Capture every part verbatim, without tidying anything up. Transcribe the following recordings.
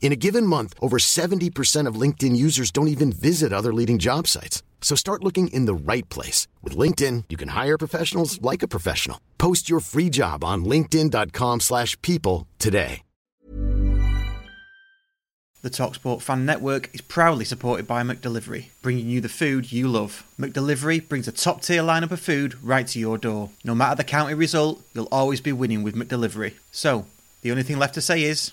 In a given month, over seventy percent of LinkedIn users don't even visit other leading job sites. So start looking in the right place. With LinkedIn, you can hire professionals like a professional. Post your free job on linkedin dot com slash people today. The TalkSport Fan Network is proudly supported by McDelivery, bringing you the food you love. McDelivery brings a top-tier lineup of food right to your door. No matter the county result, you'll always be winning with McDelivery. So, the only thing left to say is...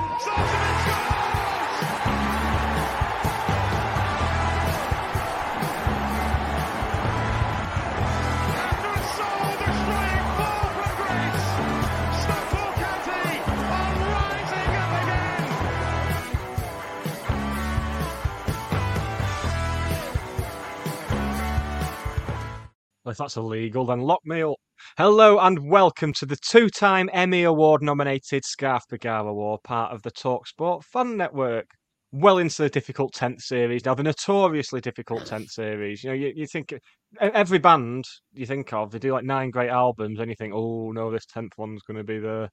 If that's illegal, then lock me up. Hello and welcome to the two-time Emmy Award nominated Scarf Begala War, part of the TalkSport Fan Network. Well into the difficult tenth series now, the notoriously difficult tenth series. You know, you, you think every band you think of, they do like nine great albums, and you think, oh no, this tenth one's going to be the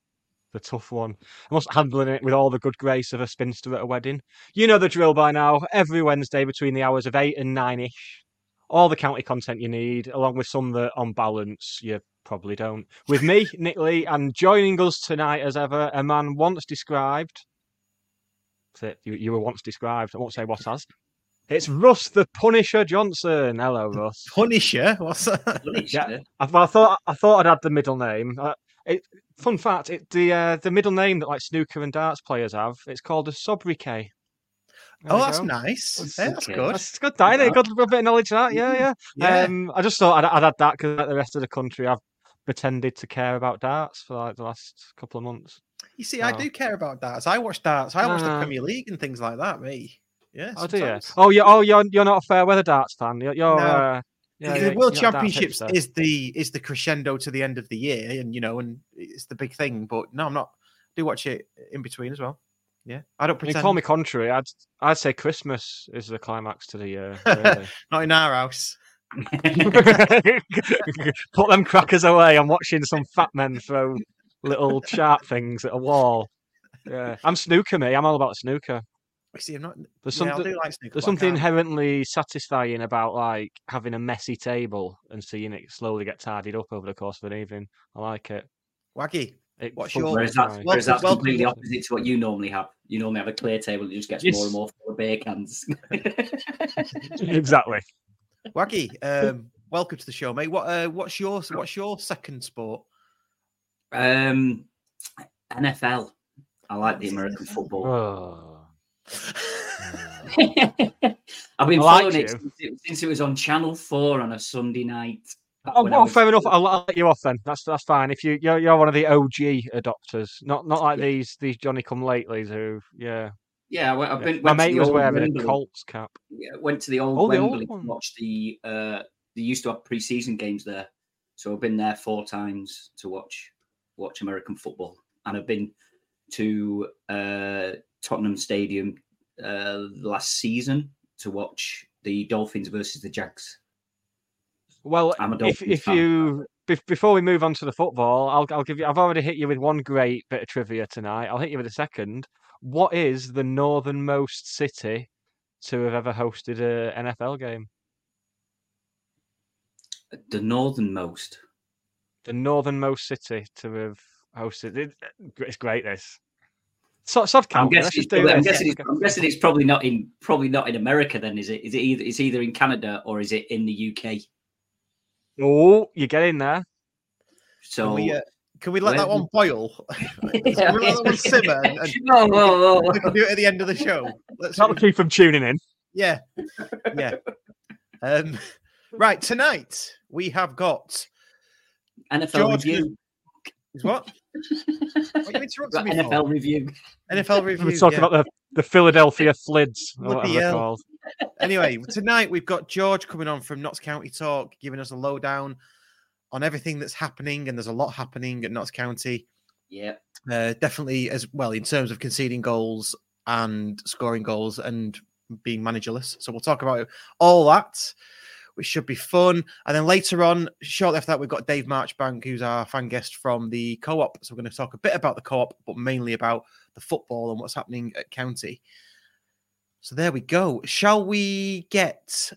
the tough one. I'm also handling it with all the good grace of a spinster at a wedding. You know the drill by now. Every Wednesday between the hours of eight and nine ish. All the county content you need, along with some that, on balance, you probably don't. With me, Nick Lee, and joining us tonight, as ever, a man once described... You, you were once described. I won't say what as. It's Russ the Punisher Johnson. Hello, Russ. Punisher? What's that? Yeah, I, I, thought, I thought I'd add the middle name. Uh, it, fun fact, it, the uh, the middle name that like snooker and darts players have, it's called a sobriquet. There oh, that's go. nice. That's, yeah, that's good. That's good, that, yeah. Good bit of knowledge, that. Yeah, yeah. yeah. Um, I just thought I'd, I'd add that because like the rest of the country, I've pretended to care about darts for like the last couple of months. You see, so. I do care about darts. I watch darts. I watch uh, the Premier League and things like that, me. Yeah, oh, do you? Oh, you're, oh, you're, you're not a fair weather darts fan. You're... you're no. uh, Yeah, the yeah, World Championships is the is the crescendo to the end of the year, and you know, and it's the big thing. But no, I'm not. I do watch it in between as well. Yeah, I don't pretend. You call me contrary. I'd I'd say Christmas is the climax to the year. Really. Not in our house. Put them crackers away. I'm watching some fat men throw little sharp things at a wall. Yeah, I'm snooker, mate. I'm all about snooker. See, I'm not. There's something, yeah, like snooker, there's something inherently satisfying about like having a messy table and seeing it slowly get tidied up over the course of an evening. I like it. Waggy. It, What's your whereas that's, well, whereas that's well, completely well, opposite to what you normally have. You normally have a clear table that just gets yes. more and more full of beer cans. Exactly. Waggy, um, welcome to the show, mate. What uh, what's your what's your second sport? Um, N F L. I like the American football. Oh. I've been following it since, it since it was on Channel Four on a Sunday night. Oh, well, was... fair enough. I'll, I'll let you off then. That's that's fine. If you you're, you're one of the O G adopters, not not like yeah. these these Johnny come latelys who yeah yeah. Well, I've been yeah. my mate was wearing Wembley. a Colts cap. Yeah, went to the old oh, Wembley to watch the uh they used to have pre-season games there, so I've been there four times to watch watch American football, and I've been to uh Tottenham Stadium uh last season to watch the Dolphins versus the Jags. Well, if, if you before we move on to the football, I'll I'll give you. I've already hit you with one great bit of trivia tonight. I'll hit you with a second. What is the northernmost city to have ever hosted an N F L game? The northernmost. The northernmost city to have hosted it. It's great. This. So, so I'm, guessing it's, I'm, guessing it's, I'm guessing it's probably not in probably not in America. Then is it? Is it either? It's either in Canada or is it in the U K? Oh, you get in there. So we, uh, Can we let that one boil? Yeah. Can we let that one simmer? And, and whoa, whoa, whoa. We can do it at the end of the show. Let's That'll keep them tuning in. Yeah. Yeah. Um, right. Tonight, we have got N F L George review. Is what? What are you interrupting me N F L for? Review. N F L review. We're talking yeah. about the, the Philadelphia Flids. Or whatever they're called. Anyway, tonight, we've got George coming on from Notts County Talk, giving us a lowdown on everything that's happening, and there's a lot happening at Notts County. Yeah. Uh, definitely as well in terms of conceding goals and scoring goals and being managerless. So we'll talk about all that, which should be fun. And then later on, shortly after that, we've got Dave Marchbank, who's our fan guest from the Co-op. So we're going to talk a bit about the Co-op, but mainly about the football and what's happening at County. So there we go. Shall we get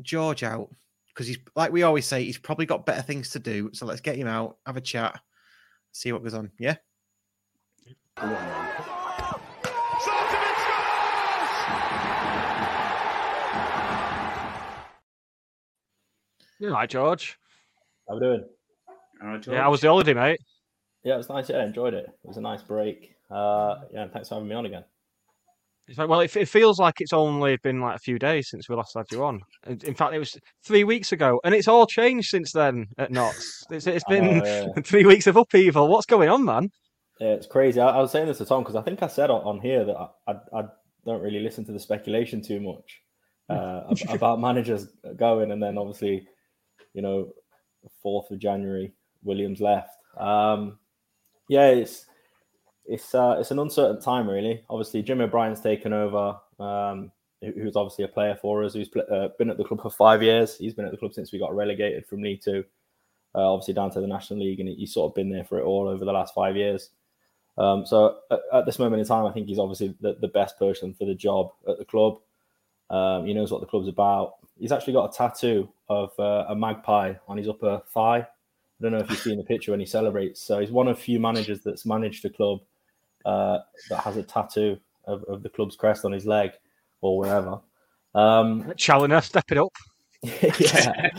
George out? Because he's, like we always say, he's probably got better things to do. So let's get him out, have a chat, see what goes on. Yeah? Hi, George. How we doing? Hi, George. Yeah, how was the holiday, mate? Yeah, it was nice. Yeah, I enjoyed it. It was a nice break. Uh, yeah, thanks for having me on again. It's like, well, it, it feels like it's only been like a few days since we last had you on. In, in fact, it was three weeks ago, and it's all changed since then at Notts. It's, it's been oh, yeah. three weeks of upheaval. What's going on, man? Yeah, it's crazy. I, I was saying this to Tom because I think I said on, on here that I, I, I don't really listen to the speculation too much uh, about managers going, and then obviously, you know, fourth of January, Williams left. Um, yeah, it's... It's uh, it's an uncertain time, really. Obviously, Jim O'Brien's taken over, um, who's obviously a player for us, who's pl- uh, been at the club for five years. He's been at the club since we got relegated from League Two, uh, obviously down to the National League, and he's sort of been there for it all over the last five years. Um, so at, at this moment in time, I think he's obviously the, the best person for the job at the club. Um, he knows what the club's about. He's actually got a tattoo of uh, a magpie on his upper thigh. I don't know if you've seen the picture when he celebrates. So he's one of few managers that's managed the club Uh, that has a tattoo of, of the club's crest on his leg or wherever. Um, Challoner, step it up. Yeah. Yeah.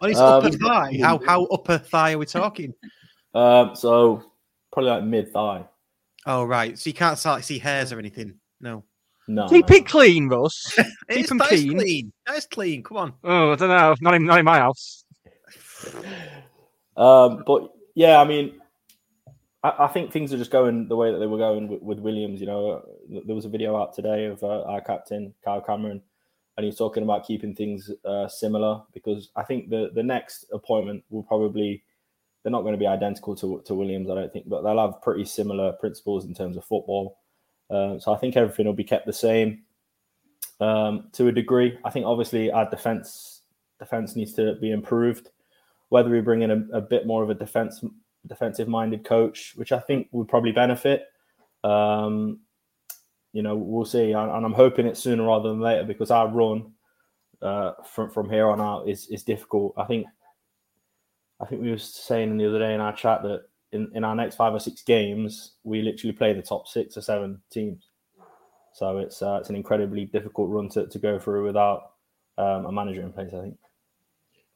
On his um, upper thigh? How, how upper thigh are we talking? Um, so probably like mid-thigh. Oh, right. So you can't start, see hairs or anything? No. No. Keep no. it clean, Russ. Keep them clean. clean. That is clean. Come on. Oh, I don't know. Not in, not in my house. um, but, yeah, I mean, I think things are just going the way that they were going with, with Williams. You know, there was a video out today of uh, our captain, Kyle Cameron, and he's talking about keeping things uh, similar because I think the, the next appointment will probably, they're not going to be identical to, to Williams, I don't think, but they'll have pretty similar principles in terms of football. Uh, so I think everything will be kept the same um, to a degree. I think obviously our defence defence needs to be improved, whether we bring in a, a bit more of a defence defensive-minded coach, which I think would probably benefit. Um, you know, we'll see. And, and I'm hoping it's sooner rather than later because our run uh, from, from here on out is is difficult. I think I think we were saying the other day in our chat that in, in our next five or six games, we literally play the top six or seven teams. So it's uh, it's an incredibly difficult run to, to go through without um, a manager in place, I think.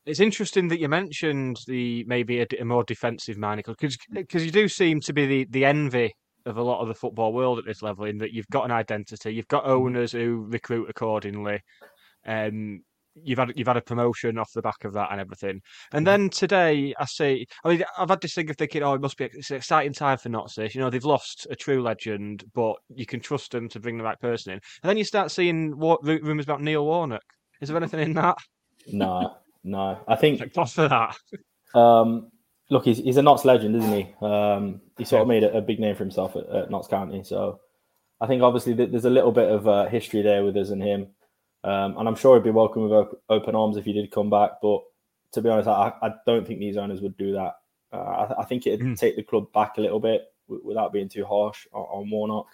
It's interesting that you mentioned the maybe a, a more defensive minded because because you do seem to be the, the envy of a lot of the football world at this level in that you've got an identity, you've got owners who recruit accordingly, um, you've had you've had a promotion off the back of that and everything. And then today I see, I mean, I've had this thing of thinking, oh, it must be it's an exciting time for Notts. You know, they've lost a true legend, but you can trust them to bring the right person in. And then you start seeing what rumours about Neil Warnock. Is there anything in that? No. No, I think for that. Um, look, he's he's a Notts legend, isn't he? Um, he sort of made a, a big name for himself at, at Notts County. So I think obviously th- there's a little bit of uh, history there with us and him. Um, and I'm sure he'd be welcome with op- open arms if he did come back. But to be honest, I, I don't think these owners would do that. Uh, I, I think it'd mm. take the club back a little bit w- without being too harsh on, on Warnock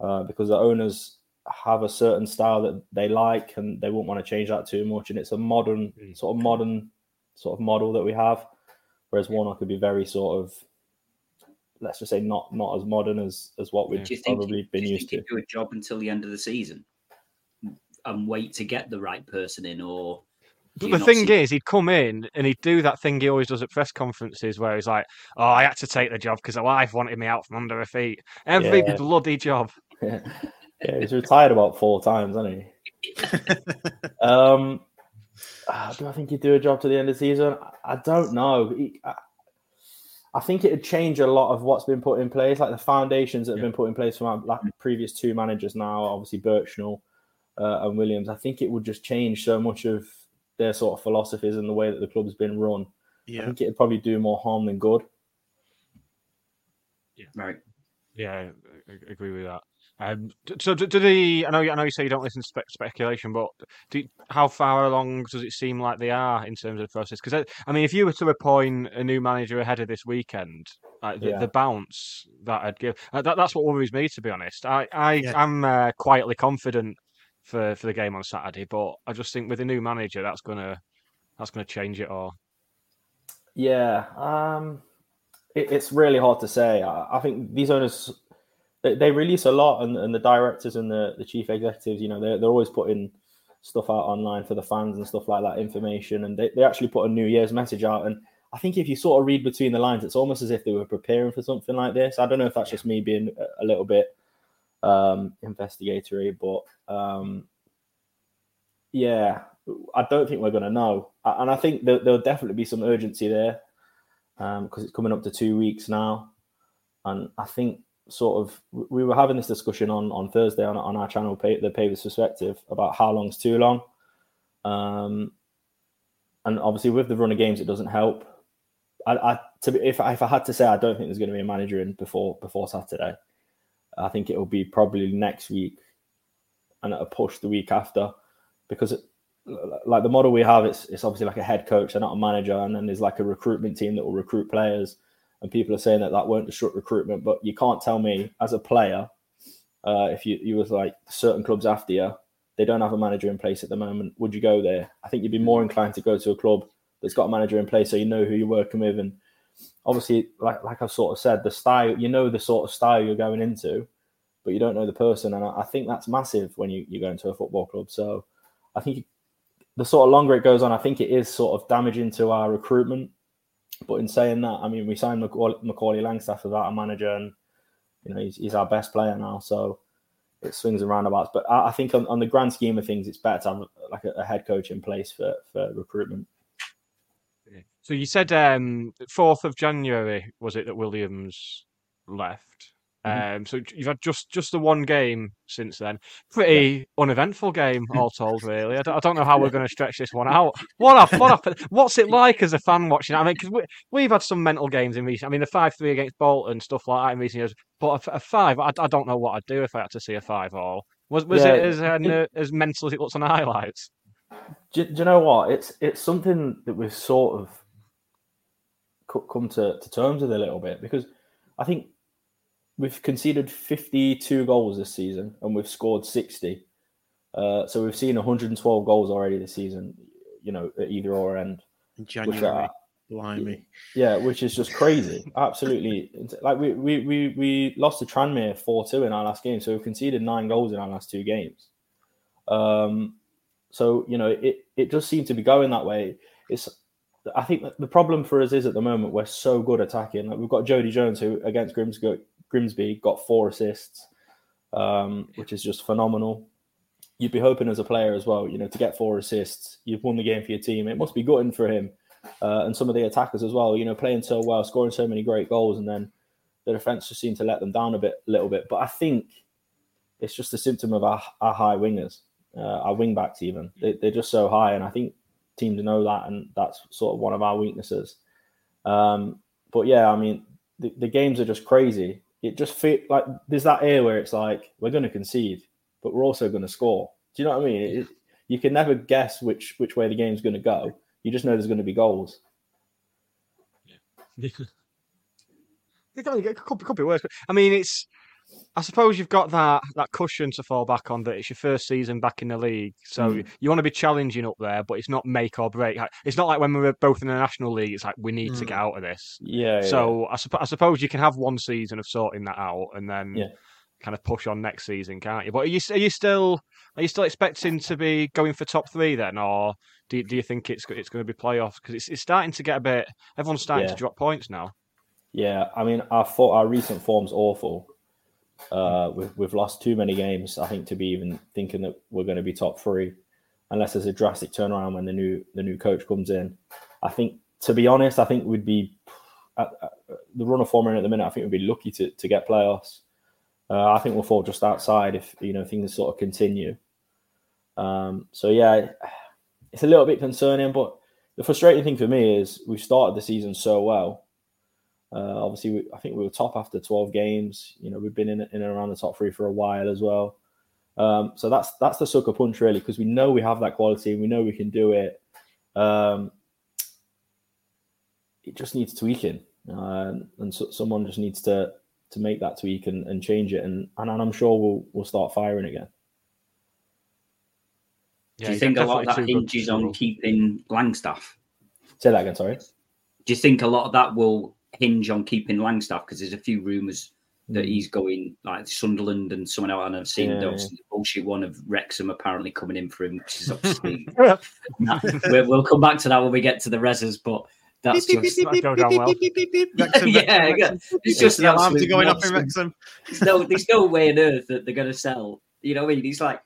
uh, because the owners have a certain style that they like and they won't want to change that too much. And it's a modern sort of modern sort of model that we have. Whereas Warnock could be very sort of, let's just say not, not as modern as, as what we've probably been used to. Do you think he'd do a job until the end of the season and wait to get the right person in, or But the thing is, he'd come in and he'd do that thing he always does at press conferences where he's like, oh, I had to take the job because my wife wanted me out from under her feet. Every yeah. bloody job. Yeah. yeah, he's retired about four times, hasn't he? um, uh, do I think he'd do a job to the end of the season? I, I don't know. He, I, I think it would change a lot of what's been put in place, like the foundations that have yeah. been put in place from like previous two managers now, obviously Birchnell uh, and Williams. I think it would just change so much of their sort of philosophies and the way that the club's been run. Yeah. I think it'd probably do more harm than good. Yeah, right. Yeah, I agree with that. Um, so, do, do the I know I know you say you don't listen to spec, speculation, but do, how far along does it seem like they are in terms of the process? Because I, I mean, if you were to appoint a new manager ahead of this weekend, uh, the, yeah. the bounce that I'd give uh, that, that's what worries me, to be honest. I I yeah. I'm uh, quietly confident for, for the game on Saturday, but I just think with a new manager, that's gonna that's gonna change it all. Yeah, um, it, it's really hard to say. I, I think these owners. They release a lot, and, and the directors and the, the chief executives, you know, they're, they're always putting stuff out online for the fans and stuff like that, information. And they, they actually put a New Year's message out. And I think if you sort of read between the lines, it's almost as if they were preparing for something like this. I don't know if that's just me being a little bit um, investigatory, but um, yeah, I don't think we're going to know. And I think there, there'll definitely be some urgency there um, because it's coming up to two weeks now. And I think, sort of, we were having this discussion on, on Thursday on, on our channel, the Pavers Perspective, about how long's too long. Um, and obviously with the run of games, it doesn't help. I, I to be, if, I, if I had to say, I don't think there's going to be a manager in before before Saturday. I think it will be probably next week and at a push the week after, because it, like the model we have, it's it's obviously like a head coach, they're not a manager, and then there's like a recruitment team that will recruit players. And people are saying that that won't disrupt recruitment, but you can't tell me as a player, uh, if you, you was like certain clubs after you, they don't have a manager in place at the moment. Would you go there? I think you'd be more inclined to go to a club that's got a manager in place, so you know who you're working with. And obviously, like like I've sort of said, the style, you know the sort of style you're going into, but you don't know the person. And I, I think that's massive when you, you go into a football club. So I think the sort of longer it goes on, I think it is sort of damaging to our recruitment. But in saying that, I mean, we signed Macaulay Langstaff without a manager, and you know he's, he's our best player now. So it swings and roundabouts. But I, I think on, on the grand scheme of things, it's better to have like a, a head coach in place for, for recruitment. So you said um, fourth of January was it that Williams left? Mm-hmm. Um, so you've had just, just the one game since then. Pretty yeah. uneventful game, all told, really. I don't, I don't know how we're going to stretch this one out. What a, what a, what's it like as a fan watching? I mean, because we, we've had some mental games in recent. I mean, the five three against Bolton, stuff like that in recent years. But a, a five, I, I don't know what I'd do if I had to see a five all. Was was yeah. it as uh, as mental as it looks on the highlights? Do, do you know what? It's it's something that we've sort of come to, to terms with a little bit, because I think we've conceded fifty-two goals this season and we've scored sixty. Uh, so we've seen one hundred twelve goals already this season, you know, at either or end. In January, are, blimey. Yeah, which is just crazy. Absolutely. Like we, we, we, we lost to Tranmere four two in our last game. So we've conceded nine goals in our last two games. Um, so, you know, it, it just seemed to be going that way. It's, I think the problem for us is at the moment, we're so good attacking. Like we've got Jody Jones, who against Grimsby, Grimsby got four assists, um, which is just phenomenal. You'd be hoping as a player as well, you know, to get four assists. You've won the game for your team. It must be gutting for him uh, and some of the attackers as well, you know, playing so well, scoring so many great goals, and then the defence just seemed to let them down a bit, a little bit. But I think it's just a symptom of our, our high wingers, uh, our wing-backs even. They, they're just so high, and I think teams know that, and that's sort of one of our weaknesses. Um, but, yeah, I mean, the, the games are just crazy. It just feels like there's that air where it's like, we're going to concede, but we're also going to score. Do you know what I mean? It, you can never guess which, which way the game's going to go. You just know there's going to be goals. Yeah. It could, could be worse. I mean, it's, I suppose you've got that, that cushion to fall back on, that it's your first season back in the league. So mm. you want to be challenging up there, but it's not make or break. It's not like when we were both in the National League, it's like, we need mm. to get out of this. Yeah. So yeah. I, supp- I suppose you can have one season of sorting that out, and then yeah. kind of push on next season, can't you? But are you are you still are you still expecting to be going for top three then, or do you, do you think it's it's going to be playoffs? Because it's it's starting to get a bit. Everyone's starting yeah. to drop points now. Yeah, I mean our for, our recent form's awful. Uh, we've we've lost too many games, I think, to be even thinking that we're going to be top three, unless there's a drastic turnaround when the new the new coach comes in. I think, to be honest, I think we'd be at, at the run of form in at the minute. I think we'd be lucky to to get playoffs. Uh, I think we'll fall just outside if you know things sort of continue. Um, so yeah, it's a little bit concerning. But the frustrating thing for me is we started the season so well. Uh, obviously, we, I think we were top after twelve games. You know, we've been in, in and around the top three for a while as well. Um, so that's that's the sucker punch, really, because we know we have that quality. We know we can do it. Um, it just needs tweaking. Uh, and so, someone just needs to to make that tweak and, and change it. And, and I'm sure we'll we'll start firing again. Yeah, do you think a lot of that hinges on keeping Langstaff? Say that again, sorry. Do you think a lot of that will... hinge on keeping Langstaff, because there's a few rumours that he's going like Sunderland and someone else, and I've seen yeah, those yeah. bullshit one of Wrexham apparently coming in for him, which is obviously nah, we'll come back to that when we get to the rezzers, but that's beep, just beep, beep, that beep, well. beep, beep, beep, Wrexham, yeah, Wrexham. yeah it's just the alarms are going up in Wrexham. there's, no, there's no way on earth that they're going to sell, you know what I mean? He's like,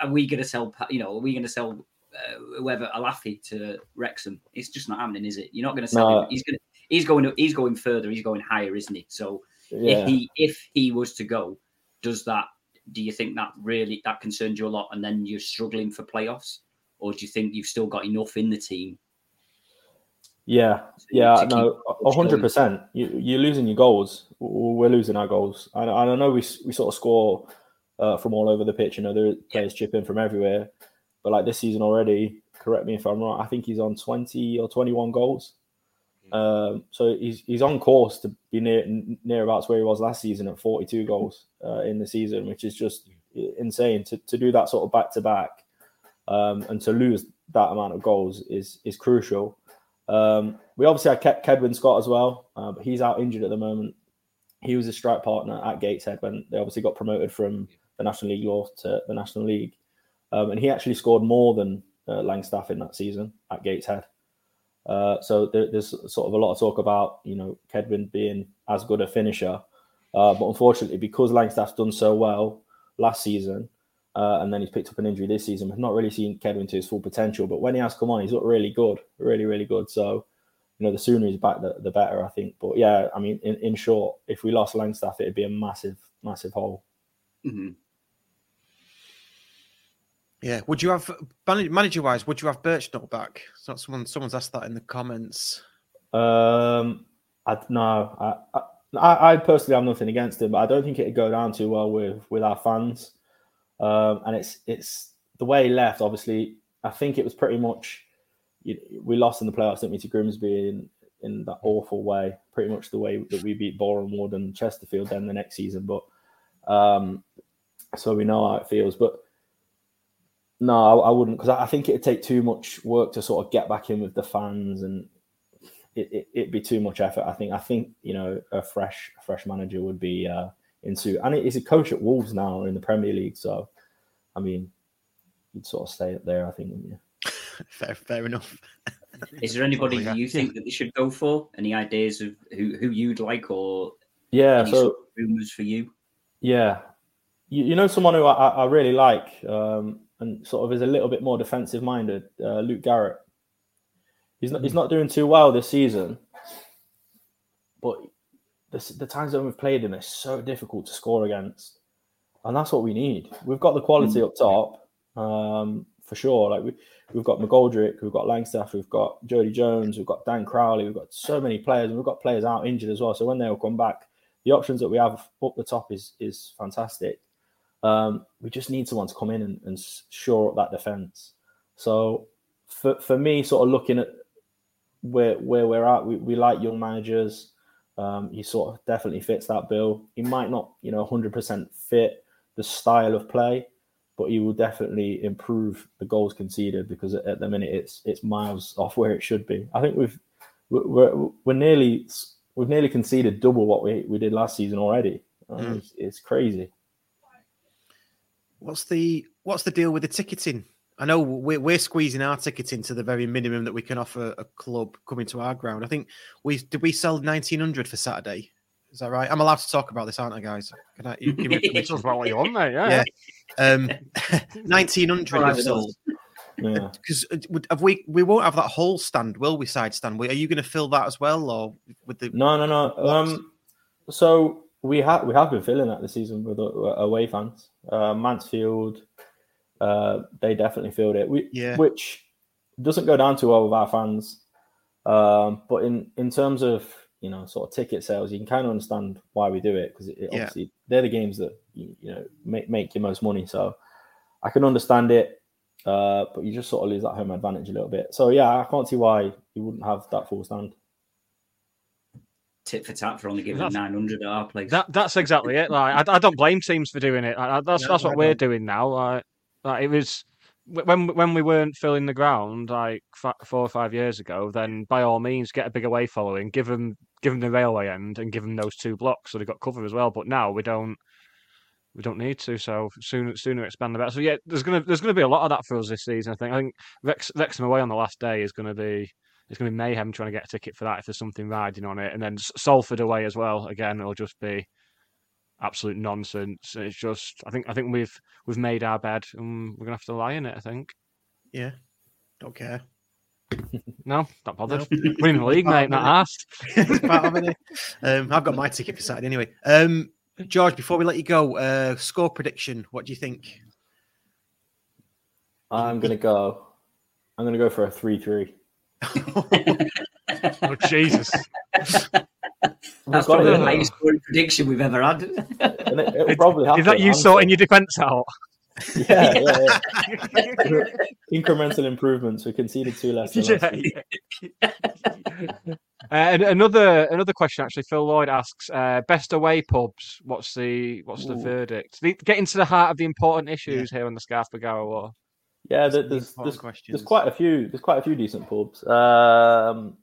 are we going to sell, you know, are we going to sell uh, whoever Alafi to Wrexham? It's just not happening, is it? You're not going to sell no. him. He's going to He's going. He's going further. He's going higher, isn't he? So, yeah. if he if he was to go, does that? Do you think that really that concerns you a lot, and then you're struggling for playoffs, or do you think you've still got enough in the team? Yeah, yeah, no, a hundred percent. You're losing your goals. We're losing our goals, and I know we we sort of score uh, from all over the pitch. You know, there are players yeah. chip in from everywhere, but like this season already. Correct me if I'm wrong. I think he's on twenty or twenty-one goals. Um, so he's he's on course to be near nearabouts where he was last season at forty-two goals uh, in the season, which is just insane. To to do that sort of back to back, um, and to lose that amount of goals is is crucial. Um, we obviously had Ke- Kedwin Scott as well, uh, but he's out injured at the moment. He was a strike partner at Gateshead when they obviously got promoted from the National League North to the National League, um, and he actually scored more than uh, Langstaff in that season at Gateshead. Uh, so there, there's sort of a lot of talk about, you know, Kedwin being as good a finisher. Uh, but unfortunately, because Langstaff's done so well last season, uh, and then he's picked up an injury this season, we've not really seen Kedwin to his full potential. But when he has come on, he's looked really good, really, really good. So, you know, the sooner he's back, the, the better, I think. But yeah, I mean, in, in short, if we lost Langstaff, it'd be a massive, massive hole. Mm-hmm. Yeah, would you have manager-wise? Would you have Birchnell back? It's not someone. Someone's asked that in the comments. Um, I no, I, I, I personally have nothing against him, but I don't think it'd go down too well with with our fans. Um, and it's it's the way he left. Obviously, I think it was pretty much you, we lost in the playoffs, didn't we, to Grimsby in, in that awful way, pretty much the way that we beat Boreham Wood and Chesterfield then the next season. But um, so we know how it feels, but. No, I wouldn't, because I think it'd take too much work to sort of get back in with the fans, and it, it, it'd be too much effort. I think, I think you know, a fresh a fresh manager would be uh, in suit. And he's a coach at Wolves now in the Premier League, so, I mean, you'd sort of stay up there, I think, wouldn't you? Fair, fair enough. Is there anybody oh, yeah. you think that they should go for? Any ideas of who, who you'd like, or yeah, any so, sort of rumours for you? Yeah. You, you know someone who I, I really like, um, and sort of is a little bit more defensive-minded, uh, Luke Garrett. He's not, he's not doing too well this season, but this, the times when we've played him, it's so difficult to score against, and that's what we need. We've got the quality up top, um, for sure. Like we, we've got McGoldrick, we've got Langstaff, we've got Jody Jones, we've got Dan Crowley, we've got so many players, and we've got players out injured as well, so when they'll come back, the options that we have up the top is is fantastic. Um, we just need someone to come in and, and shore up that defence. So for for me, sort of looking at where where we're at, we, we like young managers. Um, he sort of definitely fits that bill. He might not, you know, one hundred percent fit the style of play, but he will definitely improve the goals conceded, because at, at the minute it's it's miles off where it should be. I think we've we're we're nearly we've nearly conceded double what we, we did last season already. Um, mm. it's, it's crazy. What's the what's the deal with the ticketing? I know we're, we're squeezing our ticketing to the very minimum that we can offer a club coming to our ground. I think we did we sell nineteen hundred for Saturday. Is that right? I'm allowed to talk about this, aren't I, guys? Can I? You, can you talk about what you want, mate? Yeah. yeah. Um, nineteen hundred we've sold. Yeah. Because have we we won't have that whole stand, will we? Side stand? Are you going to fill that as well, or with the? No, no, no. Um, so we have we have been filling that this season with away fans. Uh, Mansfield, uh, they definitely filled it. We, yeah. Which doesn't go down too well with our fans. Um, but in in terms of, you know, sort of ticket sales, you can kind of understand why we do it, because it, it yeah. obviously they're the games that you, you know make, make your most money. So I can understand it, uh, but you just sort of lose that home advantage a little bit. So yeah, I can't see why you wouldn't have that full stand. Tit for tat for only giving nine hundred at our place. That, that's exactly it. Like I, I don't blame teams for doing it. I, that's no, that's what we're doing now. Like, like it was when when we weren't filling the ground like four or five years ago. Then by all means, get a big away following. Give them. Give them the railway end and give them those two blocks so they got cover as well. But now we don't, we don't need to. So sooner, sooner expand the better. So yeah, there's gonna there's gonna be a lot of that for us this season. I think. I think Rex, Wrexham away on the last day is gonna be it's gonna be mayhem trying to get a ticket for that if there's something riding on it. And then Salford away as well. Again, it'll just be absolute nonsense. It's just I think I think we've we've made our bed and we're gonna have to lie in it. I think. Yeah. Don't care. No, not bothered. No. We're in the league, mate. Not asked. um, I've got my ticket for Saturday anyway. Um, George, before we let you go, uh, score prediction. What do you think? I'm gonna go. I'm gonna go for a three three. Oh Jesus! That's probably the highest scoring prediction we've ever had. And it, it'll probably happen. Is that you sorting your defence out? Yeah, yeah, yeah. Incremental improvements. We conceded two less. Yeah, yeah. uh, and another another question actually. Phil Lloyd asks: uh, best away pubs. What's the what's Ooh. the verdict? Get into the heart of the important issues yeah. here on the Scarborough Gala War. Yeah, there, there's there's, questions. there's quite a few. There's quite a few decent pubs. Um,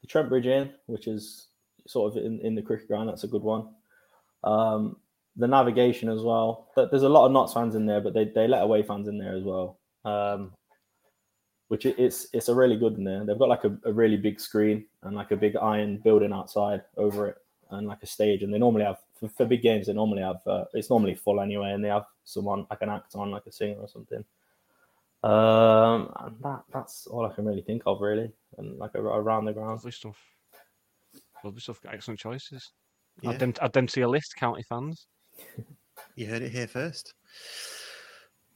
the Trent Bridge Inn, which is sort of in, in the cricket ground, that's a good one. Um, The Navigation as well. There's a lot of Notts fans in there, but they, they let away fans in there as well, um, which it, it's it's a really good in there. They've got like a, a really big screen and like a big iron building outside over it and like a stage. And they normally have, for, for big games, they normally have, uh, it's normally full anyway, and they have someone like an act on, like a singer or something. Um, and that that's all I can really think of, really. And like around the ground. Lovely stuff. Lovely stuff. Got excellent choices. Yeah. Add them, add them to your list, county fans. You heard it here first.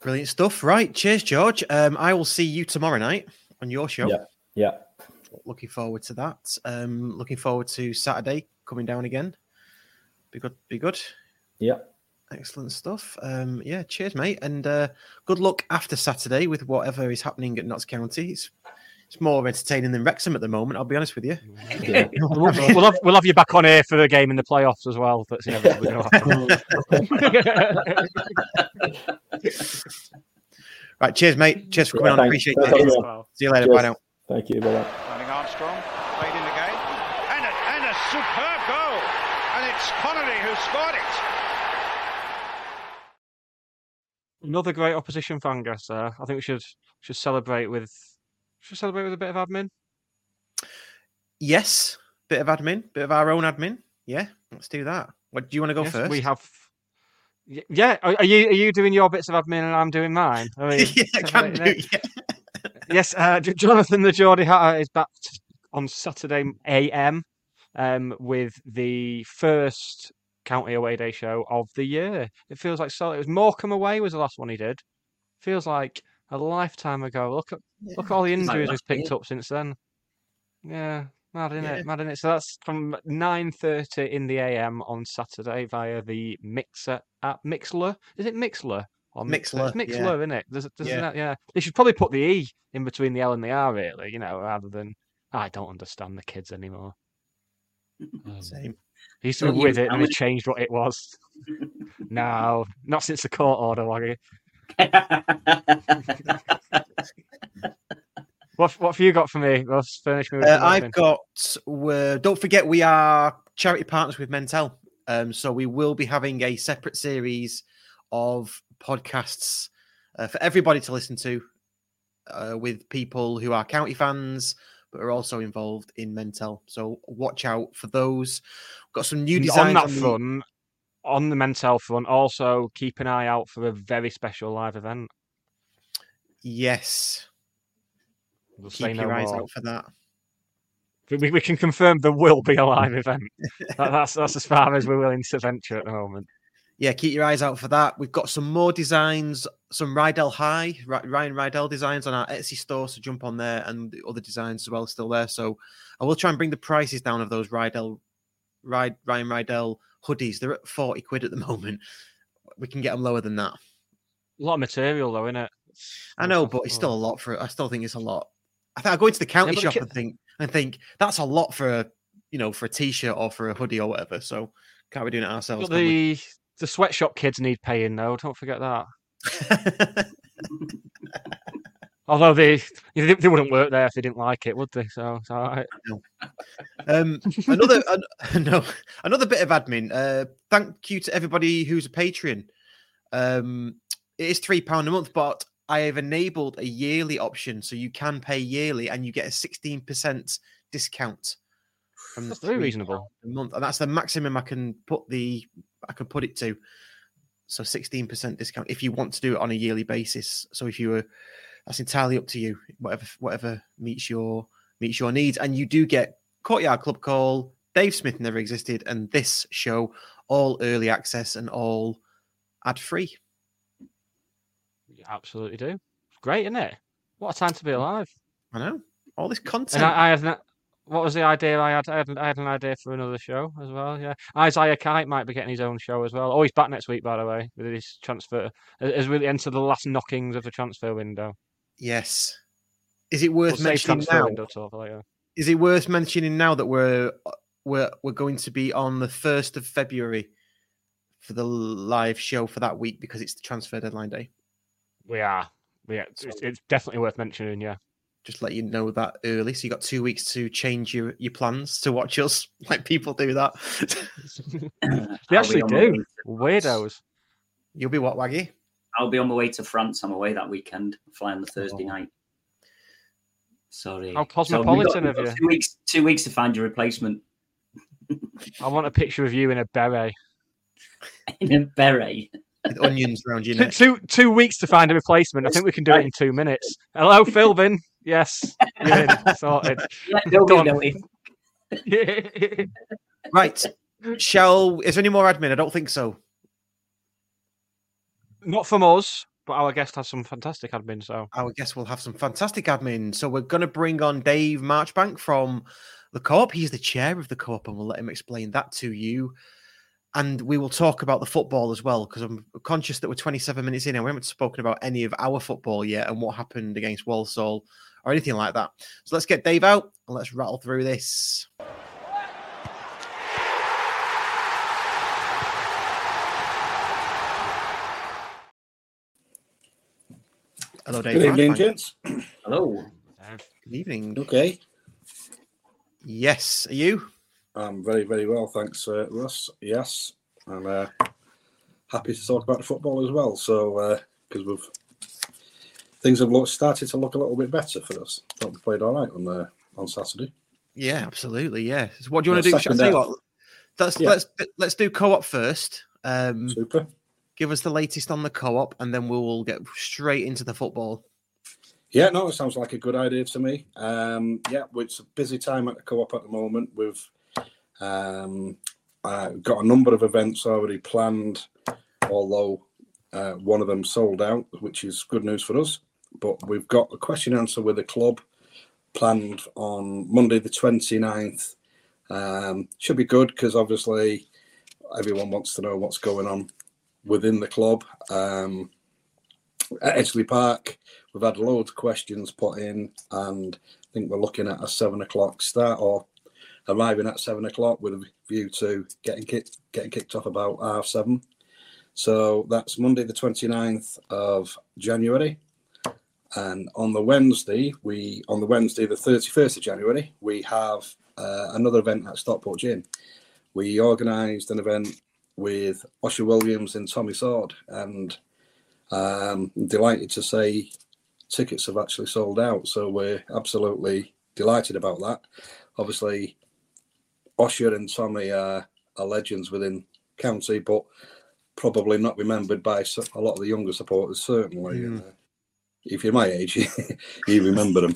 Brilliant stuff. Right. Cheers, George. Um, I will see you tomorrow night on your show. Yeah. yeah. Looking forward to that. Um, looking forward to Saturday coming down again. Be good. Be good. Yeah. Excellent stuff. Um, yeah. Cheers, mate. And uh, good luck after Saturday with whatever is happening at Notts County. It's, It's more entertaining than Wrexham at the moment, I'll be honest with you. Yeah. we'll, we'll, have, we'll have you back on here for the game in the playoffs as well. That's inevitably going to happen. Right, cheers, mate. Cheers for coming yeah, on. Thanks. Appreciate it. Well. See you later. Cheers. Bye now. Thank you. Bye now. Armstrong played in the game. And a, and a superb goal. And it's Connery who scored it. Another great opposition fanga, sir. I think we should should celebrate with... Should we celebrate with a bit of admin? Yes, bit of admin, bit of our own admin. Yeah, let's do that. What do you want to go yes, first? We have. Yeah, are you are you doing your bits of admin and I'm doing mine? I mean, yeah, can do. Yeah. Yes, uh, Jonathan the Geordie Hatter is back on Saturday A M um, with the first county away day show of the year. It feels like so. It was Morecambe away was the last one he did. Feels like a lifetime ago. Look at yeah. look at all the injuries like we've picked year. up since then. Yeah, mad isn't yeah. it? Mad isn't it? So that's from nine thirty in the A M on Saturday via the Mixer app. Mixler, is it Mixler or Mixler? Mixler, Mixler yeah. isn't it? There's, there's yeah. That, yeah. They should probably put the E in between the L and the R, really. You know, rather than I don't understand the kids anymore. um, Same. He used to well, be with it, and they changed what it was. No, not since the court order, Waggy. what what have you got for me? Ross, furnish me with uh, I've got. Uh, don't forget, we are charity partners with Mentel, um, so we will be having a separate series of podcasts uh, for everybody to listen to uh, with people who are County fans but are also involved in Mentel. So watch out for those. We've got some new designs. On that on the... front, on the Mentel front, also keep an eye out for a very special live event. Yes. We'll keep your no eyes more. out for that. We, we can confirm there will be a live event. that, that's, that's as far as we're willing to venture at the moment. Yeah, keep your eyes out for that. We've got some more designs, some Rydell High, Ryan Rydell designs on our Etsy store, so jump on there, and the other designs as well still there. So I will try and bring the prices down of those Rydell, Ryan Rydell hoodies. They're at forty quid at the moment. We can get them lower than that. A lot of material, though, innit? I know, but it's still a lot for it. I still think it's a lot. I think I go into the county yeah, shop can... and think and think that's a lot for a you know for a t-shirt or for a hoodie or whatever. So can't be doing it ourselves. But the the sweatshop kids need paying though. Don't forget that. Although they, they they wouldn't work there if they didn't like it, would they? So it's all right. No. Um, another an, no another bit of admin. Uh, thank you to everybody who's a Patreon. Um, it is three pound a month, but I have enabled a yearly option, so you can pay yearly, and you get a sixteen percent discount from the that's very reasonable month, and that's the maximum I can put the I can put it to. So sixteen percent discount if you want to do it on a yearly basis. So if you were, that's entirely up to you. Whatever whatever meets your meets your needs, and you do get Courtyard Club Call, Dave Smith Never Existed, and this show all early access and all ad free. Absolutely do. Great, isn't it? What a time to be alive. I know. All this content. And I, I had an, what was the idea I had? I had, an, I had an idea for another show as well, yeah. Isaiah Kite might be getting his own show as well. Oh, he's back next week, by the way, with his transfer. As we enter the last knockings of the transfer window. Yes. Is it worth we'll mentioning now? Is it worth mentioning now that we're, we're, we're going to be on the first of February for the live show for that week because it's the transfer deadline day? We are. Yeah, it's, it's definitely worth mentioning, yeah. Just let you know that early. So you got two weeks to change your, your plans to watch us, like people do that. They actually do. Weirdos. You'll be what, Waggy? I'll be on my way to France. I'm away that weekend. I'm flying the Thursday oh. night. Sorry. How cosmopolitan of so you. Two weeks, two weeks to find your replacement. I want a picture of you in a beret. In a beret? With onions around your neck. Two, two, two weeks to find a replacement. I think we can do it in two minutes. Hello, Philbin. Yes. You're in. Sorted. Yeah, right. Shall... Is there any more admin? I don't think so. Not from us, but our guest has some fantastic admin, so... Our guest will have some fantastic admin. So we're going to bring on Dave Marchbank from the Co-op. He's the chair of the Co-op, and we'll let him explain that to you. And we will talk about the football as well, because I'm conscious that we're twenty-seven minutes in and we haven't spoken about any of our football yet and what happened against Walsall or anything like that. So let's get Dave out and let's rattle through this. Hello, Dave. Good evening, gents. Hello. Good evening. Okay. Yes, are you? I'm very, very well, thanks, uh, Russ. Yes, and uh, happy to talk about the football as well. So, because uh, we've things have looked, started to look a little bit better for us. I thought we played all right on uh, on Saturday. Yeah, absolutely. Yeah. So what do you want to do? Shall I tell you what? Let's yeah. let's let's do Co-op first. Um, Super. Give us the latest on the Co-op, and then we'll get straight into the football. Yeah, no, it sounds like a good idea to me. Um, yeah, it's a busy time at the Co-op at the moment. We've Um, uh, got a number of events already planned, although uh, one of them sold out, which is good news for us. But we've got a question answer with the club planned on Monday the twenty-ninth. Um, should be good because obviously everyone wants to know what's going on within the club. Um, at Edgeley Park, we've had loads of questions put in, and I think we're looking at a seven o'clock start or arriving at seven o'clock with a view to getting kicked, getting kicked off about half seven. So that's Monday the twenty-ninth of January. And on the Wednesday, we on the Wednesday the thirty-first of January, we have uh, another event at Stockport Gym. We organised an event with Osher Williams and Tommy Sword, and um, I'm delighted to say tickets have actually sold out. So we're absolutely delighted about that. Obviously, Osher and Tommy are, are legends within county, but probably not remembered by a lot of the younger supporters, certainly. Mm. Uh, if you're my age, you remember them.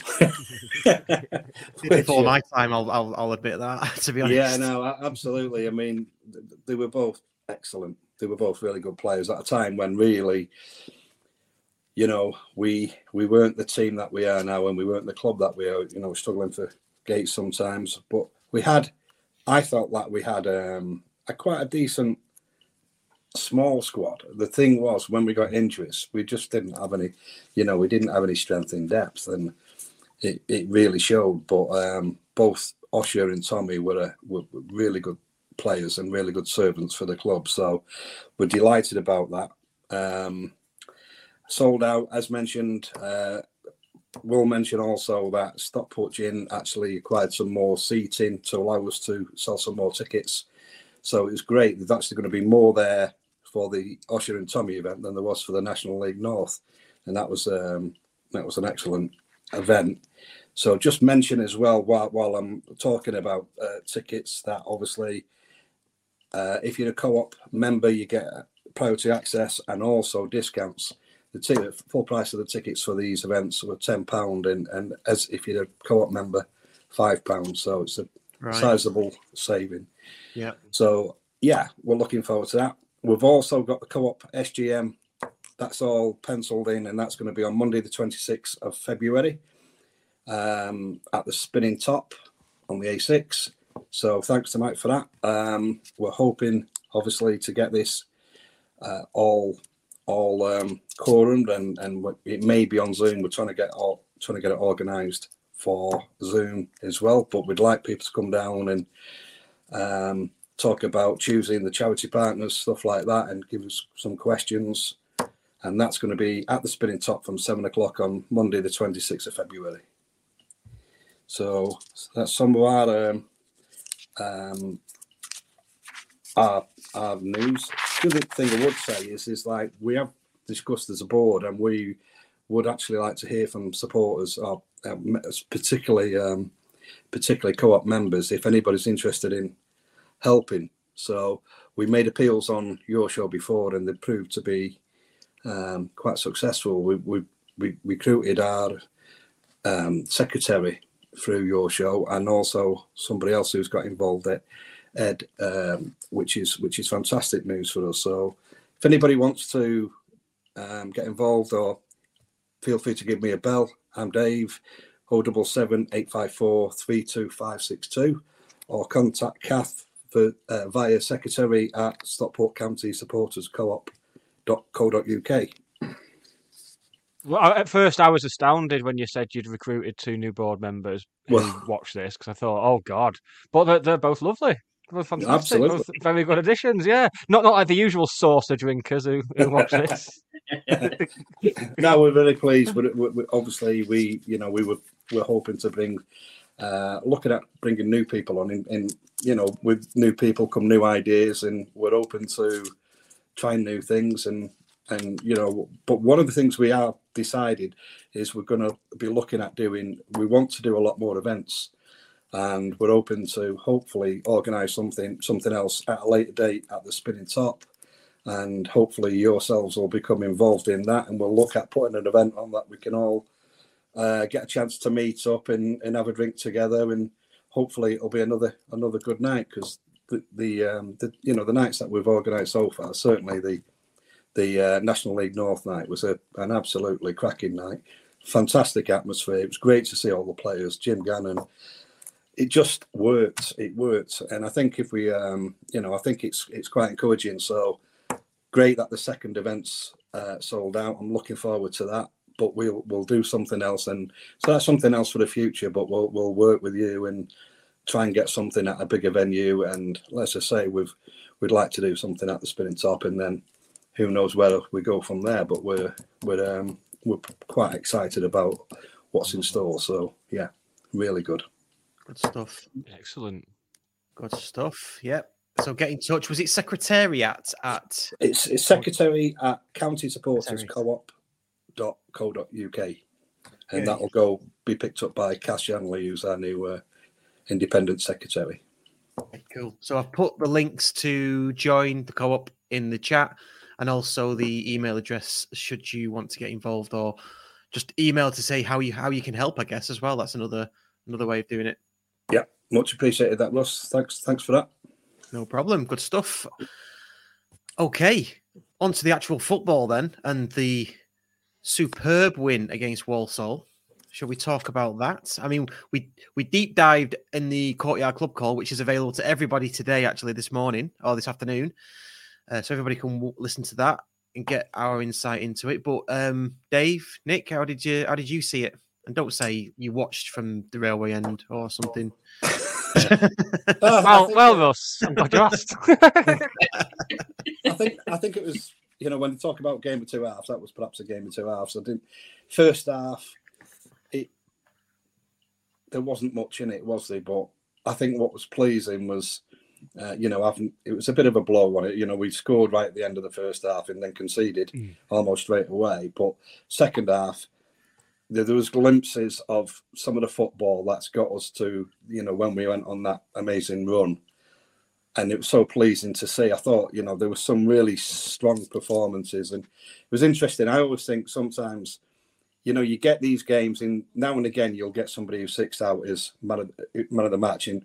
Before my time, I'll, I'll I'll admit that, to be honest. Yeah, no, absolutely. I mean, they were both excellent. They were both really good players at a time when really, you know, we we weren't the team that we are now, and we weren't the club that we are, you know, struggling for gates sometimes. But we had, I felt like we had um, a quite a decent small squad. The thing was, when we got injuries, we just didn't have any, you know, we didn't have any strength in depth, and it, it really showed. But um, both Osher and Tommy were, a, were really good players and really good servants for the club. So we're delighted about that. Um, sold out, as mentioned. Uh, we'll mention also that Stockport Gin actually acquired some more seating to allow us to sell some more tickets. So it was great. There's actually going to be more there for the Osher and Tommy event than there was for the National League North, and that was um, that was an excellent event. So just mention as well, while while I'm talking about uh, tickets, that obviously uh, if you're a co-op member, you get priority access and also discounts. The ticket, full price of the tickets for these events were ten pounds, and and as if you're a co-op member, five pounds. So it's a right. sizable saving. Yeah. So yeah, we're looking forward to that. We've also got the co-op S G M. That's all penciled in, and that's going to be on Monday, the twenty-sixth of February, um, at the Spinning Top on the A six. So thanks to Mike for that. Um, we're hoping, obviously, to get this uh, all all um, quorumed, and and it may be on Zoom. We're trying to get all, trying to get it organised for Zoom as well, but we'd like people to come down and um talk about choosing the charity partners, stuff like that, and give us some questions. And that's going to be at the Spinning Top from seven o'clock on Monday, the twenty-sixth of February. So that's some of our um, um our, our news. The other thing I would say is is like we have discussed as a board, and we would actually like to hear from supporters, or uh, particularly um particularly co-op members, if anybody's interested in helping. So we made appeals on your show before, and they proved to be um, quite successful. We, we, we recruited our um, secretary through your show, and also somebody else who's got involved at Ed, um, which is which is fantastic news for us. So if anybody wants to um, get involved, or feel free to give me a bell. I'm Dave. oh seven seven, eight five four, three two five six two, or contact Kath for, uh, via secretary at Stockport County Supporters Co-op dot co dot U K. Well, at first I was astounded when you said you'd recruited two new board members who well, watched this, because I thought, oh God, but they're, they're both lovely. Both fantastic. Absolutely. Both very good additions, yeah. Not not like the usual saucer drinkers who, who watch this. No, we're really pleased. But obviously, we you know we were we're hoping to bring, uh, looking at bringing new people on, and, and you know, with new people come new ideas, and we're open to trying new things, and and you know. But one of the things we have decided is we're going to be looking at doing. We want to do a lot more events. And we're open to hopefully organise something something else at a later date at the Spinning Top. And hopefully yourselves will become involved in that. And we'll look at putting an event on that we can all uh, get a chance to meet up and, and have a drink together. And hopefully it'll be another another good night, because the the, um, the you know the nights that we've organised so far, certainly the the uh, National League North night was a, an absolutely cracking night. Fantastic atmosphere. It was great to see all the players, Jim Gannon. It just worked. It worked, and I think if we, um, you know, I think it's it's quite encouraging. So great that the second event's uh, sold out. I'm looking forward to that. But we'll we'll do something else, and so that's something else for the future. But we'll we'll work with you and try and get something at a bigger venue. And let's just say we've we'd like to do something at the Spinning Top, and then who knows where we go from there. But we're we're um, we're quite excited about what's in store. So yeah, really good. Good stuff. Excellent. Good stuff. Yep. So get in touch. Was it Secretariat at? It's, it's secretary at county supporters co op dot co dot uk, and okay. that'll go be picked up by Cass Yanley, who's our new uh, independent secretary. Cool. So I've put the links to join the co-op in the chat, and also the email address should you want to get involved, or just email to say how you how you can help, I guess, as well. That's another another way of doing it. Yeah, much appreciated that, Ross. Thanks, thanks for that. No problem. Good stuff. Okay, on to the actual football then, and the superb win against Walsall. Shall we talk about that? I mean, we, we deep dived in the Courtyard Club call, which is available to everybody today, actually, this morning or this afternoon. Uh, so everybody can w- listen to that and get our insight into it. But um, Dave, Nick, how did you how did you see it? And don't say you watched from the railway end or something. uh, well, well, Russ, I'm glad you asked. I think I think it was, you know, when you talk about game of two halves, that was perhaps a game of two halves. I didn't first half. There wasn't much in it, was there? But I think what was pleasing was, uh, you know, having, it was a bit of a blow on it. You know, we scored right at the end of the first half and then conceded mm. almost straight away. But second half, there, there was glimpses of some of the football that's got us to, you know, when we went on that amazing run. And it was so pleasing to see. I thought, you know, there were some really strong performances. And it was interesting. I always think sometimes, you know, you get these games, and now and again you'll get somebody who's six out as man of, man of the match. And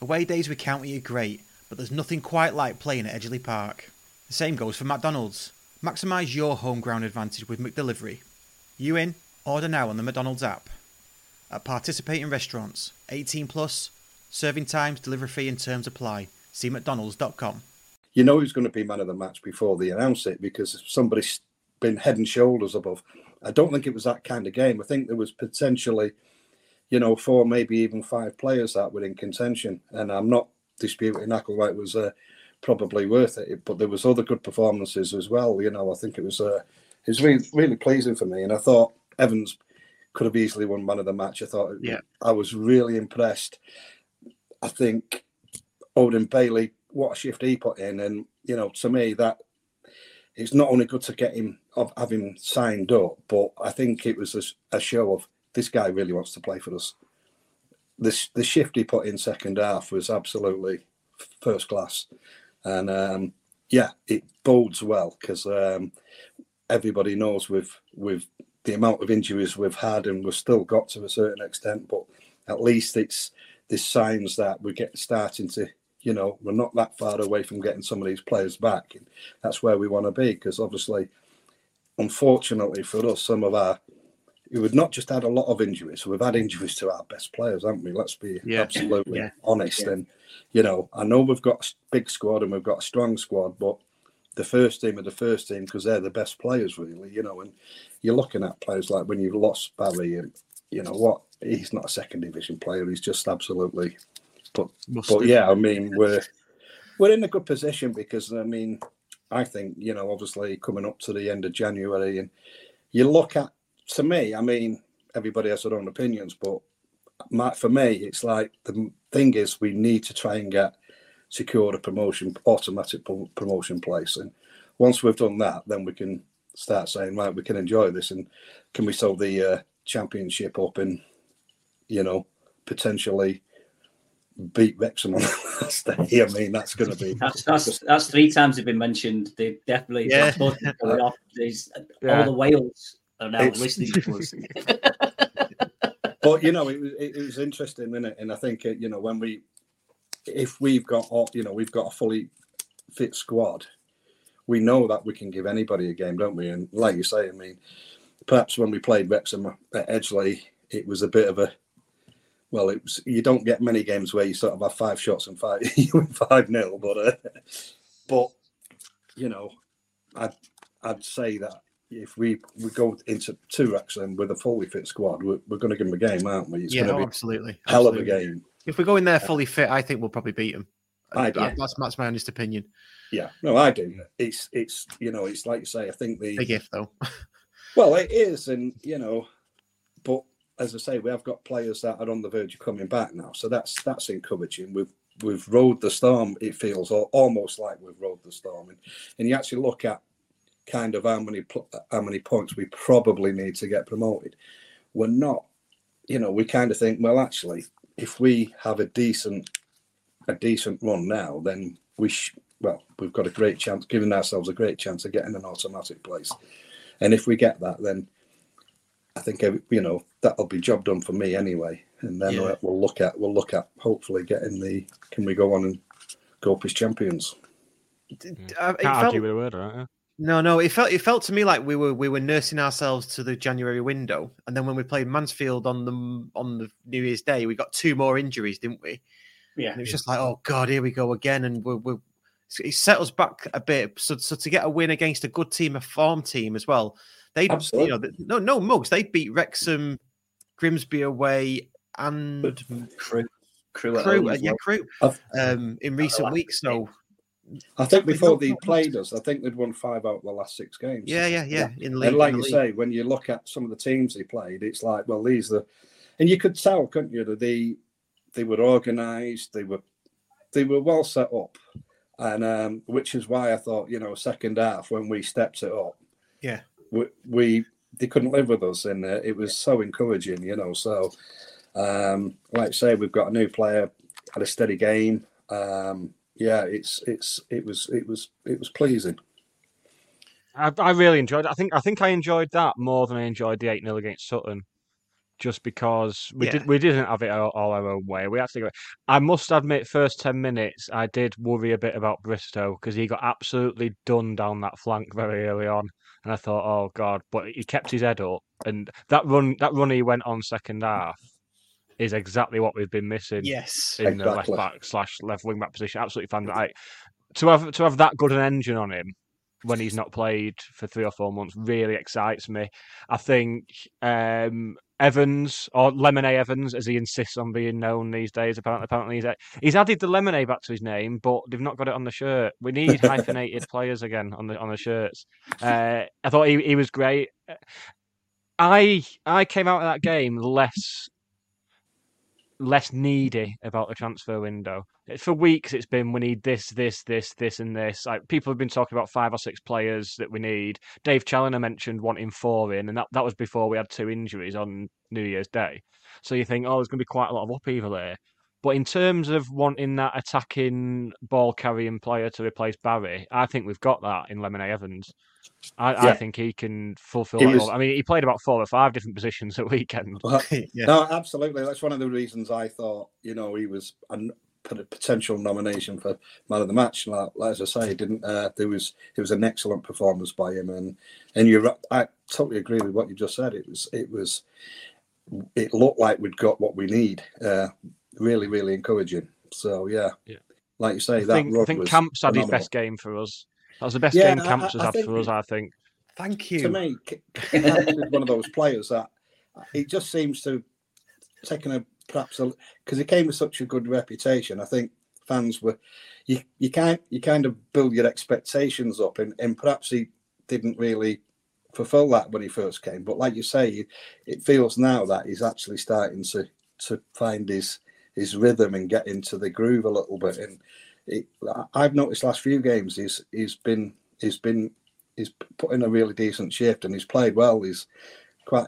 Away days with County are great, but there's nothing quite like playing at Edgeley Park. The same goes for McDonald's. Maximise your home ground advantage with McDelivery. You in? Order now on the McDonald's app. At participating restaurants, eighteen plus, serving times, delivery fee and terms apply. See mcdonalds dot com. You know who's going to be man of the match before they announce it, because somebody's been head and shoulders above. I don't think it was that kind of game. I think there was potentially, you know, four, maybe even five players that were in contention. And I'm not disputing Applewhite was uh, probably worth it, but there was other good performances as well. You know, I think it was uh, it was really, really pleasing for me. And I thought Evans could have easily won man of the match. I thought yeah. I was really impressed. I think Odin Bailey, what a shift he put in. And, you know, to me, that it's not only good to get him, have him signed up, but I think it was a, a show of this guy really wants to play for us. This, the shift he put in second half was absolutely first class. And, um, yeah, it bodes well because um, everybody knows with, with the amount of injuries we've had, and we've still got to a certain extent, but at least it's this signs that we're getting starting to, you know, we're not that far away from getting some of these players back. And that's where we want to be, because obviously, unfortunately for us, some of our, we've not just had a lot of injuries, we've had injuries to our best players, haven't we? Let's be yeah. absolutely yeah. honest. Yeah. And, you know, I know we've got a big squad and we've got a strong squad, but the first team are the first team because they're the best players, really, you know. And you're looking at players like when you've lost Barry, and, you know what, he's not a second division player. He's just absolutely, but Mustard. But yeah, I mean we're we're in a good position because I mean I think you know obviously coming up to the end of January, and you look at to me, I mean everybody has their own opinions, but my, for me it's like the thing is we need to try and get secure a promotion, automatic promotion place, and once we've done that, then we can start saying right, we can enjoy this, and can we sell the uh, championship up and, you know, potentially beat Wrexham on the last day. I mean, that's going to be... That's that's, that's three times they've been mentioned. They definitely... Yeah. Going off. Yeah. All the Wales are now it's... listening to us. But, you know, it was, it, it was interesting, wasn't it? And I think, you know, when we... If we've got, you know, we've got a fully fit squad, we know that we can give anybody a game, don't we? And like you say, I mean, perhaps when we played Wrexham at Edgeley, it was a bit of a... well, it was, you don't get many games where you sort of have five shots and five you win five nil, but uh, but you know, I'd I'd say that if we, we go into two actually with a fully fit squad, we're, we're going to give them a game, aren't we? It's yeah, going to be absolutely hell absolutely. of a game. If we go in there fully fit, I think we'll probably beat them. I do. Yeah, that's, that's my honest opinion. Yeah, no, I do. It's it's you know, it's like you say. I think the big if though. Well, it is, and you know, but as I say, we have got players that are on the verge of coming back now, so that's that's encouraging. We've we've rode the storm. It feels almost like we've rode the storm, and and you actually look at kind of how many how many points we probably need to get promoted. We're not, you know, we kind of think, well, actually, if we have a decent a decent run now, then we sh- well, we've got a great chance, giving ourselves a great chance of getting an automatic place. And if we get that, then I think, you know, that'll be job done for me anyway. And then yeah. we'll look at we'll look at hopefully getting the, can we go on and go up as champions? Yeah. Uh, Can't felt, argue with a word, right? Yeah. No, no, it felt it felt to me like we were we were nursing ourselves to the January window, and then when we played Mansfield on the on the New Year's Day, we got two more injuries, didn't we? Yeah, and it was just like, oh God, here we go again, and we're, we're it set us back a bit. So, so to get a win against a good team, a farm team as well, they you know, no, no mugs. They beat Wrexham, Grimsby away, and Crew, Crew, Crew yeah, well. Crew um, in recent weeks. So, I think before they played us, I think they'd won five out of the last six games. Yeah, yeah, yeah. yeah. In league, and like in you league. say, when you look at some of the teams they played, it's like, well, these are, and you could tell, couldn't you, that the They were organised. They were, they were well set up, and um, which is why I thought, you know, second half when we stepped it up, yeah, we, we they couldn't live with us, and uh, it was so encouraging, you know. So, um, like I say, we've got a new player, had a steady game. Um, yeah, it's it's it was it was it was pleasing. I, I really enjoyed it. I think I think I enjoyed that more than I enjoyed the eight nil against Sutton. Just because we yeah. did, we didn't have it all, all our own way. We actually, I must admit, first ten minutes I did worry a bit about Bristow because he got absolutely done down that flank very early on, and I thought, oh God! But he kept his head up, and that run, that run he went on second half is exactly what we've been missing. Yes, in exactly. the left back slash left wing back position. Absolutely fantastic to have to have that good an engine on him when he's not played for three or four months really excites me. I think. Um, Evans, or Lemonade Evans, as he insists on being known these days. Apparently, apparently he's, he's added the lemonade back to his name, but they've not got it on the shirt. We need hyphenated players again on the on the shirts. Uh, I thought he, he was great. I I came out of that game less less needy about the transfer window. For weeks, it's been we need this, this, this, this, and this. Like, people have been talking about five or six players that we need. Dave Challoner mentioned wanting four in, and that, that was before we had two injuries on New Year's Day. So you think, oh, there's going to be quite a lot of upheaval here. But in terms of wanting that attacking, ball-carrying player to replace Barry, I think we've got that in Lemonade Evans. I, yeah. I think he can fulfil that role. I mean, he played about four or five different positions at weekend. Well, yeah. No, absolutely. That's one of the reasons I thought, you know, he was... An- potential nomination for man of the match. Like, as I say, didn't uh, there was it was an excellent performance by him, and and you I totally agree with what you just said. It was it was it looked like we'd got what we need. Uh, really, really encouraging. So yeah, yeah. like you say, I that think, I think was Camps had phenomenal. His best game for us. That was the best yeah, game Camps has had for us. I think. Thank you. To me, Camps is one of those players that he just seems to taken a. Perhaps because he came with such a good reputation, I think fans were you you can't you kind of build your expectations up, and, and perhaps he didn't really fulfil that when he first came. But like you say, it feels now that he's actually starting to to find his his rhythm and get into the groove a little bit. And it, I've noticed last few games he's he's been he's been he's put in a really decent shift, and he's played well. He's Quite,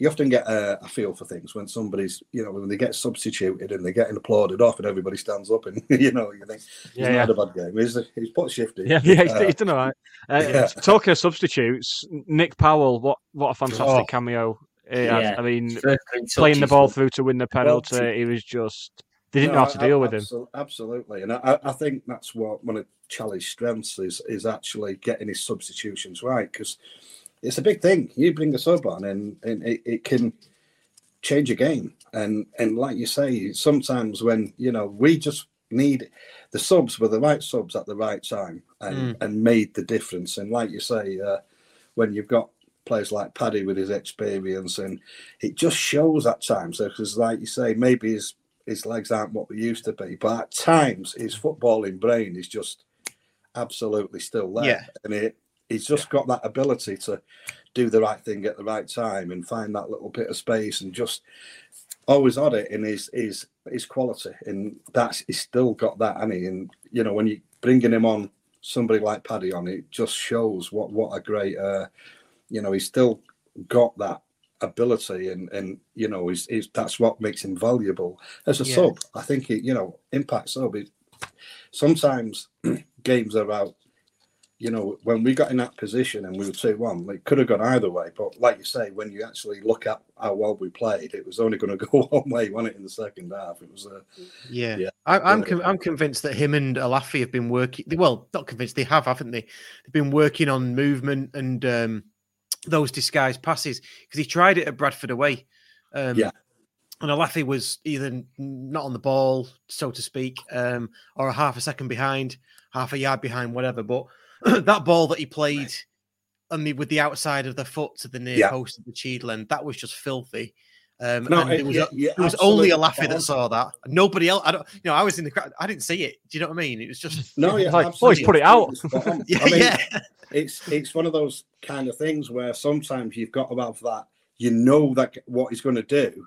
you often get a, a feel for things when somebody's, you know, when they get substituted and they're getting applauded off, and everybody stands up, and you know, you think he's yeah, not yeah. a bad game. He's, he's put shifty. Yeah, yeah, he's, uh, he's done all right. Uh, yeah. Talking of substitutes, Nick Powell, what what a fantastic oh. cameo! Yeah. I mean, playing the ball through to win the penalty, well, he was just they didn't no, know how to deal I, with absolutely, him. Absolutely, and I, I think that's what one of Charlie's strengths is is actually getting his substitutions right, because. It's a big thing. You bring a sub on, and, and it, it can change a game. And and like you say, sometimes when, you know, we just need the subs were the right subs at the right time and, mm. and made the difference. And like you say, uh, when you've got players like Paddy with his experience, and it just shows at times. Because like you say, maybe his, his legs aren't what they used to be, but at times his footballing brain is just absolutely still there. Yeah. And it, he's just got that ability to do the right thing at the right time and find that little bit of space and just always on it in his his his quality. And that's, he's still got that, hasn't he? And, you know, when you're bringing him on, somebody like Paddy on, it just shows what, what a great, uh, you know, he's still got that ability. And, and you know, he's, he's, that's what makes him valuable. As a yeah. sub, I think, it, you know, impact sub, it, sometimes games are out. You know, when we got in that position and we were two one, it could have gone either way. But like you say, when you actually look at how well we played, it was only going to go one way, wasn't it, in the second half? It was a... Yeah. yeah. I, I'm yeah. Con- I'm convinced that him and Alafi have been working... Well, not convinced, they have, haven't they? They've been working on movement and um, those disguised passes, because he tried it at Bradford away. Um, yeah. And Alafi was either not on the ball, so to speak, um, or a half a second behind, half a yard behind, whatever, but... that ball that he played on the, with the outside of the foot to the near yeah. post of the Cheadle end, that was just filthy. Um, no, and it, it was, yeah, yeah, it was only Alafi that saw that. Nobody else. I don't. You know, I was in the crowd. I didn't see it. Do you know what I mean? It was just no. Yeah, like, oh, he's put it out. yeah, I mean, yeah. It's it's one of those kind of things where sometimes you've got to have that. You know that what he's going to do,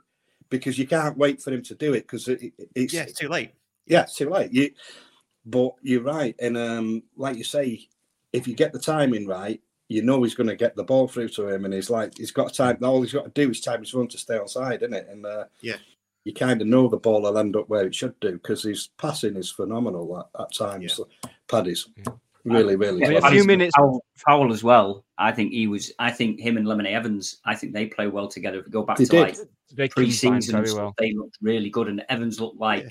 because you can't wait for him to do it, because it, it, it's yeah, it's too late. Yeah, it's too late. You, but you're right, and um, like you say. If you get the timing right, you know he's going to get the ball through to him, and he's like, he's got time. All he's got to do is time his run to stay onside, isn't it? And uh, yeah, you kind of know the ball will end up where it should do, because his passing is phenomenal at, at times. Yeah. Paddy's really, really. Yeah, a few minutes foul, foul as well. I think he was. I think him and Lemonade Evans. I think they play well together. If we go back they to did. like pre-season, well. They looked really good, and Evans looked like. Yeah.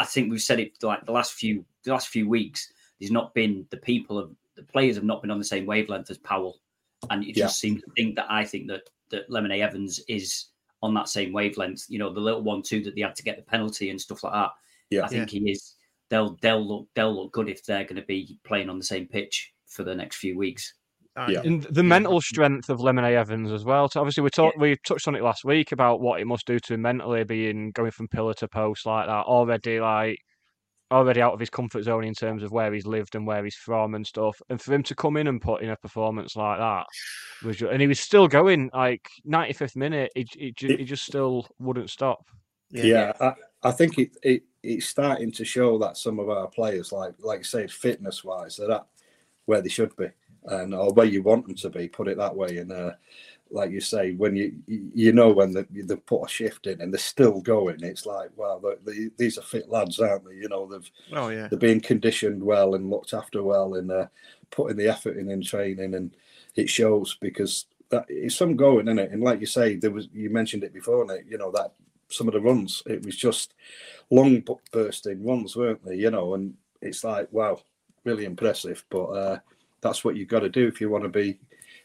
I think we've said it like the last few the last few weeks. He's not been the people of. The players have not been on the same wavelength as Powell, and it yeah. just seems to think that I think that that Lemonade Evans is on that same wavelength. You know, the little one too that they had to get the penalty and stuff like that. Yeah, I think yeah. he is. They'll they'll look they'll look good if they're going to be playing on the same pitch for the next few weeks. Yeah. And the mental strength of Lemonade Evans as well. So obviously we talked, yeah. we touched on it last week about what it must do to him mentally, being going from pillar to post like that already, like. already out of his comfort zone in terms of where he's lived and where he's from and stuff. And for him to come in and put in a performance like that, was just, and he was still going, like, ninety-fifth minute, he, he, he just still wouldn't stop. Yeah, yeah I, I think it, it it's starting to show that some of our players, like like you say, fitness-wise, they're at where they should be, and or where you want them to be, put it that way. And uh, like you say, when you you know when they, they put a shift in and they're still going, it's like, wow, they, these are fit lads, aren't they? You know, they've oh, yeah. they're being conditioned well and looked after well, and uh, putting the effort in in training, and it shows, because that, it's some going, isn't it? And like you say, there was you mentioned it before, Nick, you know, that some of the runs, it was just long bursting runs, weren't they? You know, and it's like, wow, really impressive. But uh, that's what you've got to do if you want to be.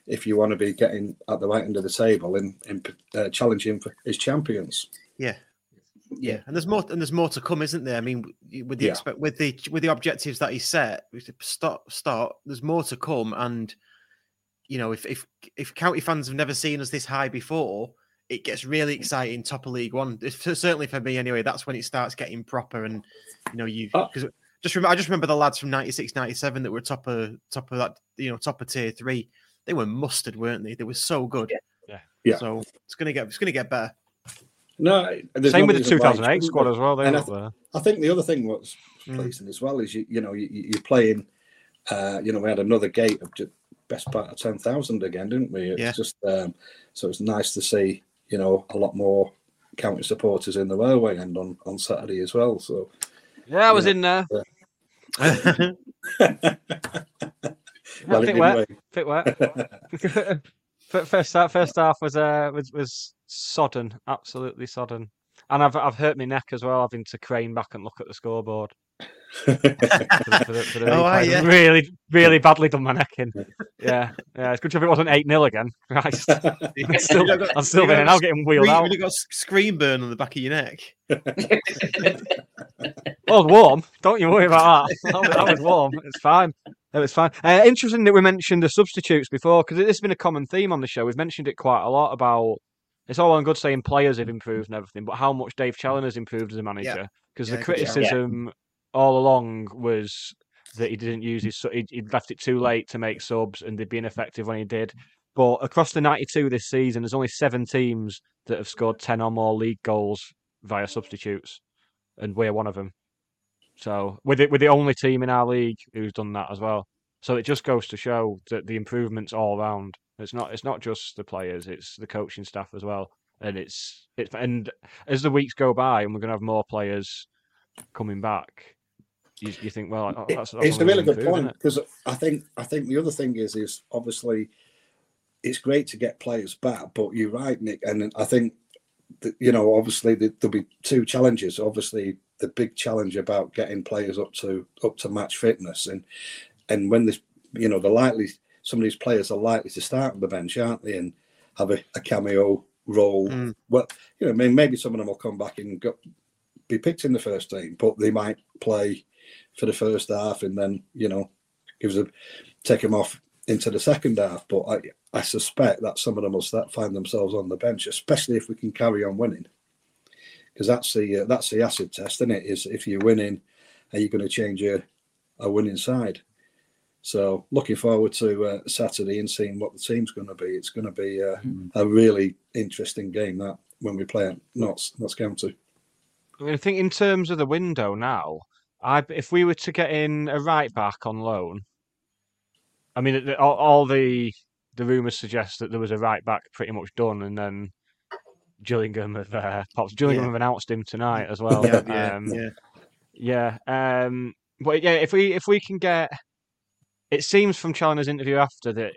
If you want to be getting at the right end of the table and, and uh, challenging for his champions, yeah, yeah, and there's more and there's more to come, isn't there? I mean, with the yeah. expe- with the with the objectives that he set, start start. There's more to come, and you know, if if if county fans have never seen us this high before, it gets really exciting. Top of League One, it's, certainly for me, anyway. That's when it starts getting proper, and you know, you because oh. just rem- I just remember the lads from ninety-six, ninety-seven that were top of top of that, you know, top of tier three. They were mustard, weren't they? They were so good. Yeah. yeah. So it's gonna get it's gonna get better. No, same no with the two thousand eight squad as well. They and I, th- I think the other thing what's pleasing mm. as well is you you know you, you're playing. Uh, you know, we had another gate of just best part of ten thousand again, didn't we? It's yeah. just um, so it's nice to see, you know, a lot more county supporters in the railway end on, on Saturday as well. So yeah, I was know, in there. Uh, Well, fit wet, fit wet. first, half, first half was uh, was was sodden, absolutely sodden. And I've I've hurt my neck as well, having to crane back and look at the scoreboard. for the, for the, for the oh, I, yeah. Really, really badly done my neck in. Yeah, yeah. It's good job it wasn't eight nil again. Christ. I'm still, I'm still there now getting wheeled out. You've got screen burn on the back of your neck. Well, warm. Don't you worry about that. That was, that was warm. It's fine. It was fine. Uh, interesting that we mentioned the substitutes before, because this has been a common theme on the show. We've mentioned it quite a lot about. It's all on good saying players have improved and everything, but how much Dave Challoner's improved as a manager? Because yeah. yeah, the criticism. Yeah. all along was that he didn't use his... He, he left it too late to make subs and they'd be ineffective when he did. But across the ninety-two this season, there's only seven teams that have scored ten or more league goals via substitutes, and we're one of them. So we're the, we're the only team in our league who's done that as well. So it just goes to show that the improvement's all round. It's not it's not just the players, it's the coaching staff as well. And it's it's and as the weeks go by, and we're going to have more players coming back, You, you think, well, that's, that's it's a really good food, point, because I think I think the other thing is is obviously it's great to get players back, but you're right, Nick, and I think that, you know, obviously there'll be two challenges. Obviously, the big challenge about getting players up to up to match fitness, and and when this, you know, the likely some of these players are likely to start on the bench, aren't they, and have a, a cameo role. Mm. Well, you know, I mean, maybe some of them will come back and go, be picked in the first team, but they might play for the first half, and then, you know, gives a take them off into the second half. But I, I suspect that some of them will start, find themselves on the bench, especially if we can carry on winning, because that's the uh, that's the acid test, isn't it? Is if you're winning, are you going to change a, a winning side? So looking forward to uh, Saturday and seeing what the team's going to be. It's going to be uh, mm. a really interesting game that when we play at Notts County. I mean, I think in terms of the window now. I, if we were to get in a right back on loan, I mean, all, all the the rumours suggest that there was a right back pretty much done, and then Gillingham have uh, pops. Gillingham yeah. have announced him tonight as well. yeah, um, yeah, yeah. Um, but yeah, if we if we can get, it seems from Challoner's interview after that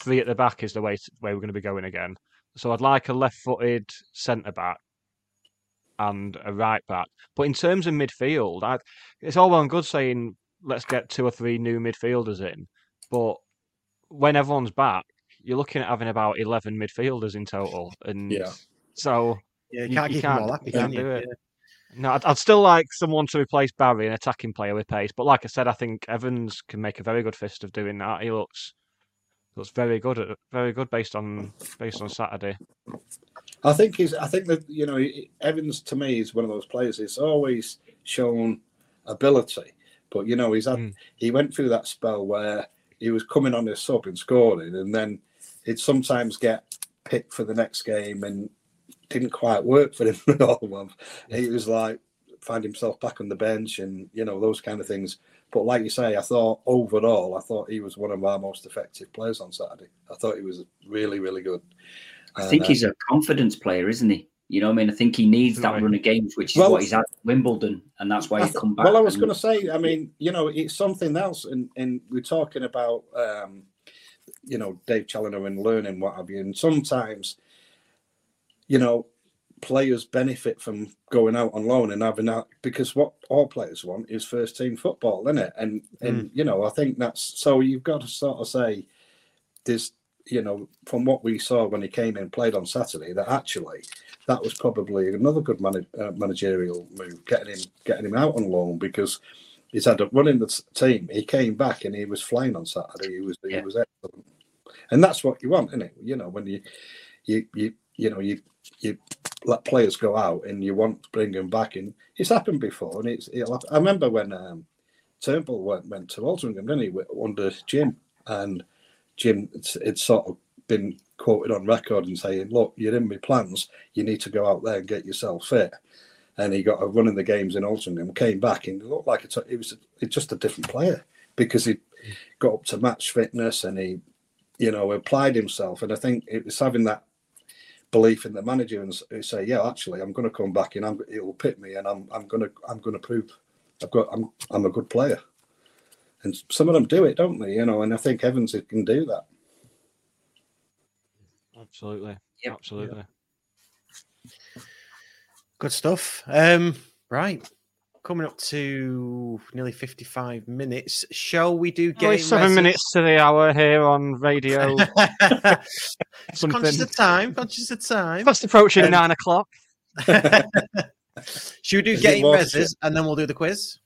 three at the back is the way to, way we're going to be going again. So I'd like a left-footed centre back and a right back. But in terms of midfield, I, it's all well and good saying let's get two or three new midfielders in, but when everyone's back, you're looking at having about eleven midfielders in total, and yeah. so yeah, you, you can't, you can't, all happy, you can't can do you? it. Yeah. No, I'd, I'd still like someone to replace Barry, an attacking player with pace. But like I said, I think Evans can make a very good fist of doing that. He looks looks very good, at, very good based on based on Saturday. I think he's. I think that, you know, Evans to me is one of those players. He's always shown ability, but, you know, he's had. Mm. He went through that spell where he was coming on his sub and scoring, and then he'd sometimes get picked for the next game and didn't quite work for him at all. He was like find himself back on the bench, and, you know, those kind of things. But like you say, I thought overall, I thought he was one of our most effective players on Saturday. I thought he was really, really good. I think he's a confidence player, isn't he? You know what I mean? I think he needs that run of games, which is well, what he's had at Wimbledon, and that's why he's th- come back. Well, I was going to say, I mean, you know, it's something else, and, and we're talking about, um, you know, Dave Challoner and learning, what have you, and sometimes, you know, players benefit from going out on loan and having that, because what all players want is first-team football, isn't it? And, and mm. you know, I think that's... So you've got to sort of say there's... You know, from what we saw when he came in and played on Saturday, that actually that was probably another good manage, uh, managerial move, getting him getting him out on loan, because he's had a run in the team. He came back and he was flying on Saturday. He was yeah. he was excellent, and that's what you want, isn't it? You know, when you you you you know you you let players go out and you want to bring them back in. It's happened before, and it's. It'll happen. I remember when um, Turnbull went went to Altrincham, didn't he, under Jim and. Jim, it's, it's sort of been quoted on record and saying, look, you're in my plans. You need to go out there and get yourself fit. And he got a run in the games in Altrincham, came back, and looked like it, it was a, just a different player, because he got up to match fitness and he, you know, applied himself. And I think it was having that belief in the manager and say, yeah, actually, I'm going to come back and I'm, it will pick me, and I'm I'm going to I'm going to prove I've got I'm I'm a good player. And some of them do it, don't they? You know, and I think Evans can do that. Absolutely, yep. absolutely. Yep. Good stuff. Um, right. Coming up to nearly fifty-five minutes. Shall we do game? Only seven versus... minutes to the hour here on radio. Conscious of time. Conscious of time. Fast approaching um, nine o'clock. Should we do Is game reses and then we'll do the quiz?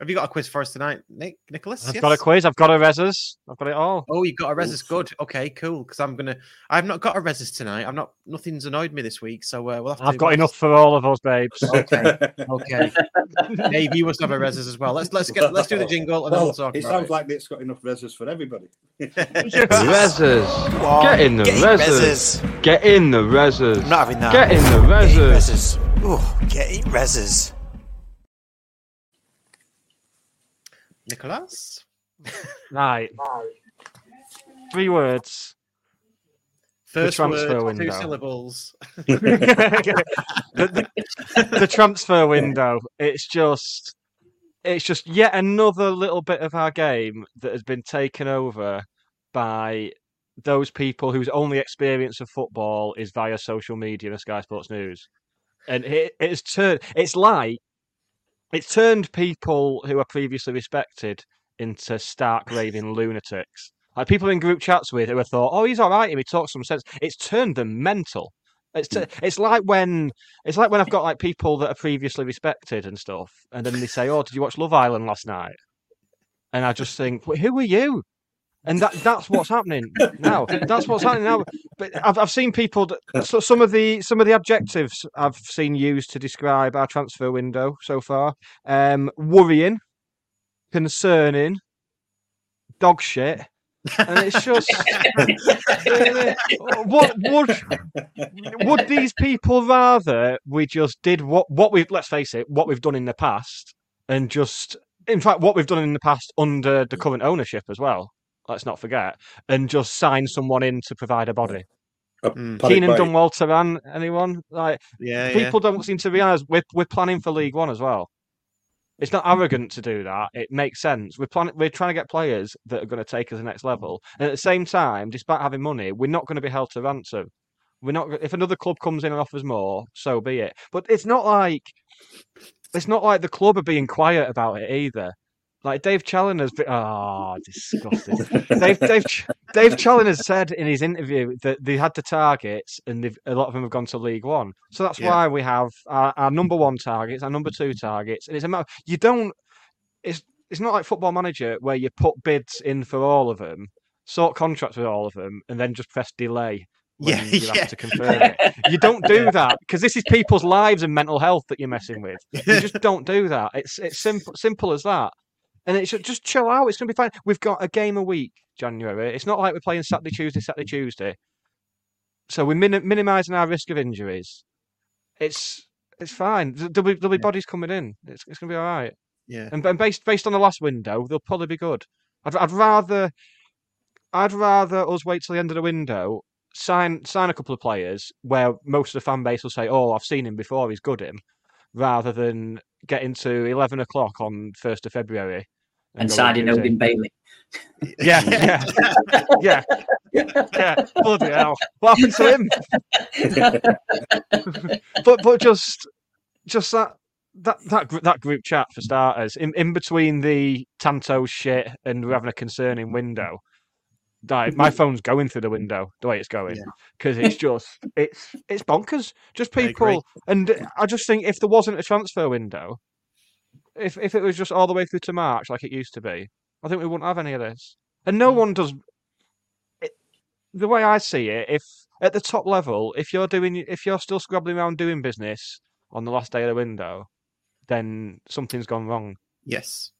Have you got a quiz for us tonight, Nick? Nicholas? I've yes? got a quiz. I've got a reses. I've got it all. Oh, you've got a reses. Good. Okay, cool. Because I'm gonna. I've not got a reses tonight. I'm not. Nothing's annoyed me this week, so uh, we'll have to. I've got reses. Enough for all of us, babes. Okay. Okay. Dave, you must have a reses as well. Let's let's get let's do the jingle and well, then we'll talk. It about sounds it. like Nick's got enough reses for everybody. Reses. Get in the reses. Get in the reses. I'm not having that. Get in the reses. Oh, get in reses. Nicholas? Right. Three words. First transfer word, window. Two syllables. the, the, the transfer window. It's just it's just yet another little bit of our game that has been taken over by those people whose only experience of football is via social media and Sky Sports News. And it, it's turned it's like It's turned people who are previously respected into stark raving lunatics. Like people in group chats with who have thought, "Oh, he's all right. He talks some sense." It's turned them mental. It's t- it's like when it's like when I've got like people that are previously respected and stuff, and then they say, "Oh, did you watch Love Island last night?" And I just think, well, "Who are you?" And that that's what's happening now. That's what's happening now. But I've I've seen people. That, so some of the some of the adjectives I've seen used to describe our transfer window so far: um, worrying, concerning, dog shit, and it's just uh, what would would these people rather we just did what what we've let's face it what we've done in the past and just in fact what we've done in the past under the current ownership as well. Let's not forget, and just sign someone in to provide a body. Mm. Keenan Dunwalter and anyone like yeah, people yeah. don't seem to realise we're we're planning for League One as well. It's not arrogant to do that; it makes sense. We're planning, we're trying to get players that are going to take us to the next level, and at the same time, despite having money, we're not going to be held to ransom. We're not. If another club comes in and offers more, so be it. But it's not like it's not like the club are being quiet about it either. Like Dave Challoner's, ah, oh, disgusting. Dave, Dave, Dave Challoner said in his interview that they had the targets, and a lot of them have gone to League One. So that's yeah. why we have our, our number one targets, our number two targets, and it's a matter. You don't. It's it's not like Football Manager where you put bids in for all of them, sort contracts with all of them, and then just press delay. When yeah, you have yeah. to confirm it. You don't do that because this is people's lives and mental health that you're messing with. You just don't do that. It's it's simple simple as that. And it should just chill out. It's going to be fine. We've got a game a week, January. It's not like we're playing Saturday, Tuesday, Saturday, Tuesday. So we're min- minimising our risk of injuries. It's it's fine. There'll be, there'll be yeah. bodies coming in. It's it's going to be all right. Yeah. And, and based based on the last window, they'll probably be good. I'd, I'd rather I'd rather us wait till the end of the window, sign sign a couple of players where most of the fan base will say, "Oh, I've seen him before. He's good him," rather than get into eleven o'clock on first of February. And, and signing Odin Bailey. Yeah, yeah, yeah, yeah, yeah. Bloody hell! What happened to him? but but just just that that that that group chat for starters. In in between the Tanto shit and we're having a concerning window. Like, my phone's going through the window the way it's going because yeah. it's just it's it's bonkers. Just people, I and I just think if there wasn't a transfer window, if if it was just all the way through to March like it used to be, I think we wouldn't have any of this. And no mm. one does. It, the way I see it, if at the top level, if you're doing, if you're still scrabbling around doing business on the last day of the window, then something's gone wrong. Yes.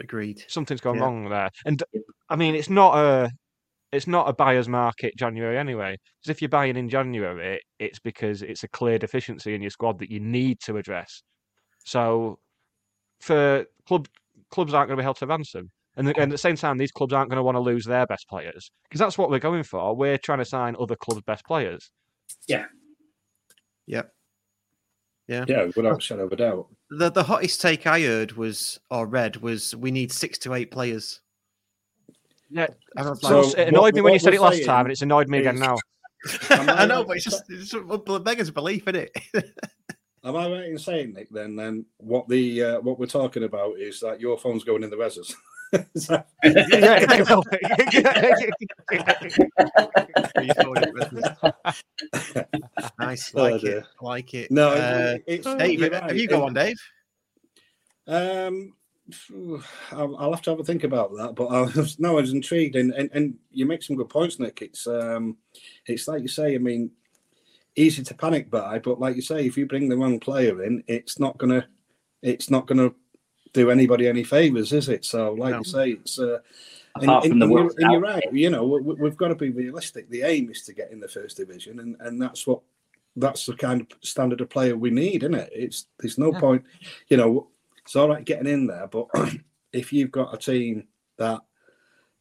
Agreed. Something's gone yeah. wrong there, and I mean it's not a it's not a buyer's market January anyway. Because if you're buying in January, it's because it's a clear deficiency in your squad that you need to address. So, for club clubs aren't going to be held to ransom, and, the, and at the same time, these clubs aren't going to want to lose their best players because that's what we're going for. We're trying to sign other clubs' best players. Yeah. Yeah. Yeah, yeah, without a shadow of a doubt. The the hottest take I heard was or read was we need six to eight players. Yeah, so it annoyed me when you said it last time, and it's annoyed me again now. I know, right, but it's just, it's just beggars belief, isn't it? Am I right in saying, Nick, then, then what the uh, what we're talking about is that your phone's going in the rezzers? that... Nice, like oh, it, like it. No, uh, it's, it's, Dave, right. Have you got one, Dave? Um, I'll, I'll have to have a think about that. But I was, no, I was intrigued, and, and and you make some good points, Nick. It's um, it's like you say. I mean, easy to panic by, but like you say, if you bring the wrong player in, it's not gonna, it's not gonna do anybody any favors, is it? So, like no. you say, it's. Uh, and, and, and, you're, and you're right. You know, we, we've got to be realistic. The aim is to get in the first division, and, and that's what, that's the kind of standard of player we need, isn't it? It's there's no yeah. point, you know. It's all right getting in there, but if you've got a team that,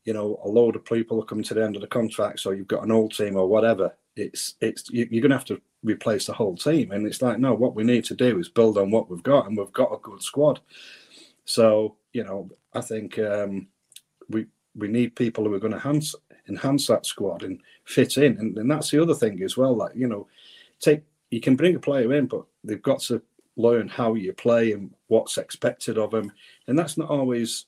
you know, a load of people are coming to the end of the contract, so you've got an old team or whatever, it's it's you're going to have to replace the whole team. And it's like, no, what we need to do is build on what we've got, and we've got a good squad. So, you know, I think um, we we need people who are going to enhance, enhance that squad and fit in. And, and that's the other thing as well. Like, you know, take you can bring a player in, but they've got to learn how you play and what's expected of them, and that's not always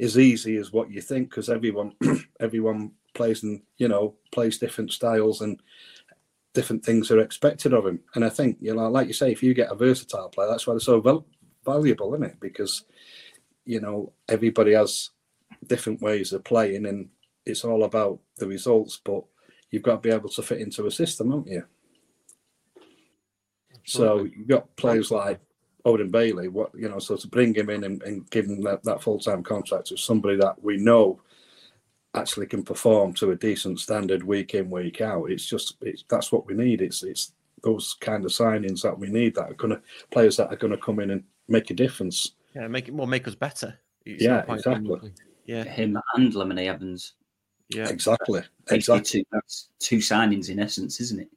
as easy as what you think, because everyone everyone plays and you know plays different styles and different things are expected of them. And I think, you know, like you say, if you get a versatile player, that's why they're so val- valuable, isn't it? Because, you know, everybody has different ways of playing, and it's all about the results, but you've got to be able to fit into a system, haven't you? So you've got players like Odin Bailey, what you know, so to bring him in and, and give him that, that full-time contract is somebody that we know actually can perform to a decent standard week in, week out. It's just it's that's what we need. It's it's those kind of signings that we need, that are gonna players that are gonna come in and make a difference. Yeah, make it more make us better. It's yeah, exactly. Yeah. Him and Lemony Evans. Yeah. Exactly. Exactly. Two, that's two signings in essence, isn't it?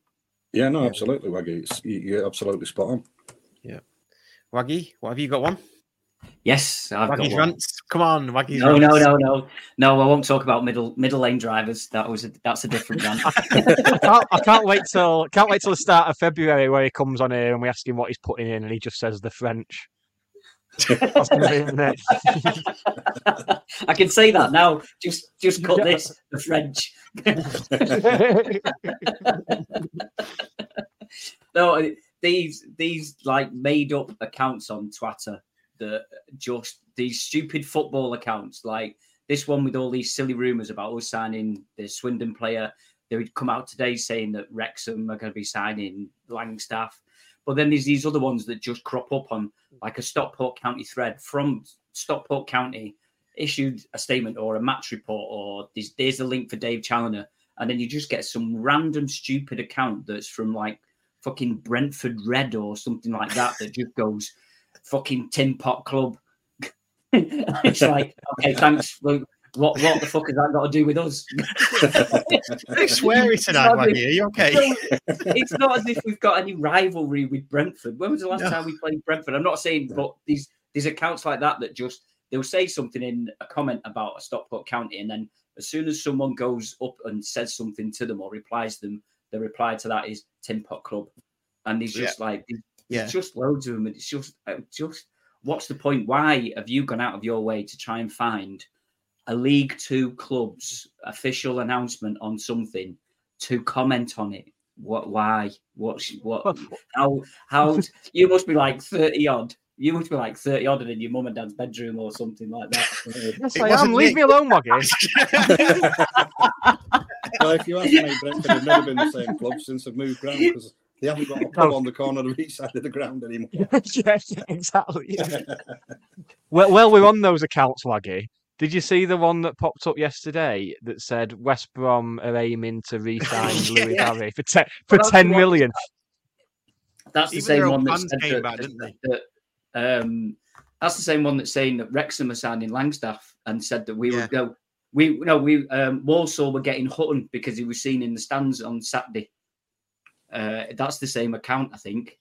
Yeah, no, absolutely, Waggy. It's, you're absolutely spot on. Yeah. Waggy, what have you got one? Yes, I've Waggy's got one. Rants. Come on, Waggy's no, rants. No, no, no, no. No, I won't talk about middle middle lane drivers. That was a, that's a different rant. I, can't, I can't wait till can't wait till the start of February where he comes on here and we ask him what he's putting in and he just says the French. That's gonna be in there. I can say that now. Just just cut this, the French. No, these these like made up accounts on Twitter that just these stupid football accounts, like this one with all these silly rumours about us signing the Swindon player. They would come out today saying that Wrexham are going to be signing Langstaff. But then there's these other ones that just crop up on like a Stockport County thread from Stockport County issued a statement or a match report, or there's, there's a link for Dave Challoner. And then you just get some random stupid account that's from like fucking Brentford Red or something like that that just goes fucking Tin Pot Club. It's like, okay, thanks. Luke. What what the fuck has that got to do with us? They're sweary tonight, Waggy. If, are you okay? It's not as if we've got any rivalry with Brentford. When was the last no. time we played Brentford? I'm not saying, no. but these these accounts like that that just, they'll say something in a comment about a Stockport County, and then as soon as someone goes up and says something to them or replies to them, the reply to that is Tin Pot Club. And there's just yeah. like, there's yeah. just loads of them. And it's just, just, what's the point? Why have you gone out of your way to try and find a League Two club's official announcement on something to comment on it? What? Why? What? What? How? How? You must be like thirty odd. You must be like thirty odd and in your mum and dad's bedroom or something like that. Yes, I am. Leave me alone, Waggy. Well, if you ask me, Brentford have never been the same club since I've moved round, because they haven't got a club on the corner of each side of the ground anymore. Yes, exactly. well, well, we're on those accounts, Waggy. Did you see the one that popped up yesterday that said West Brom are aiming to re-sign yeah. Louis Barry for ten, for well, ten million? That's the Even same one that said that, back, that, that, that um, that's the same one that's saying that Wrexham are signing Langstaff and said that we yeah. would go. We no, we um, Walsall were getting Hutton because he was seen in the stands on Saturday. Uh, that's the same account, I think.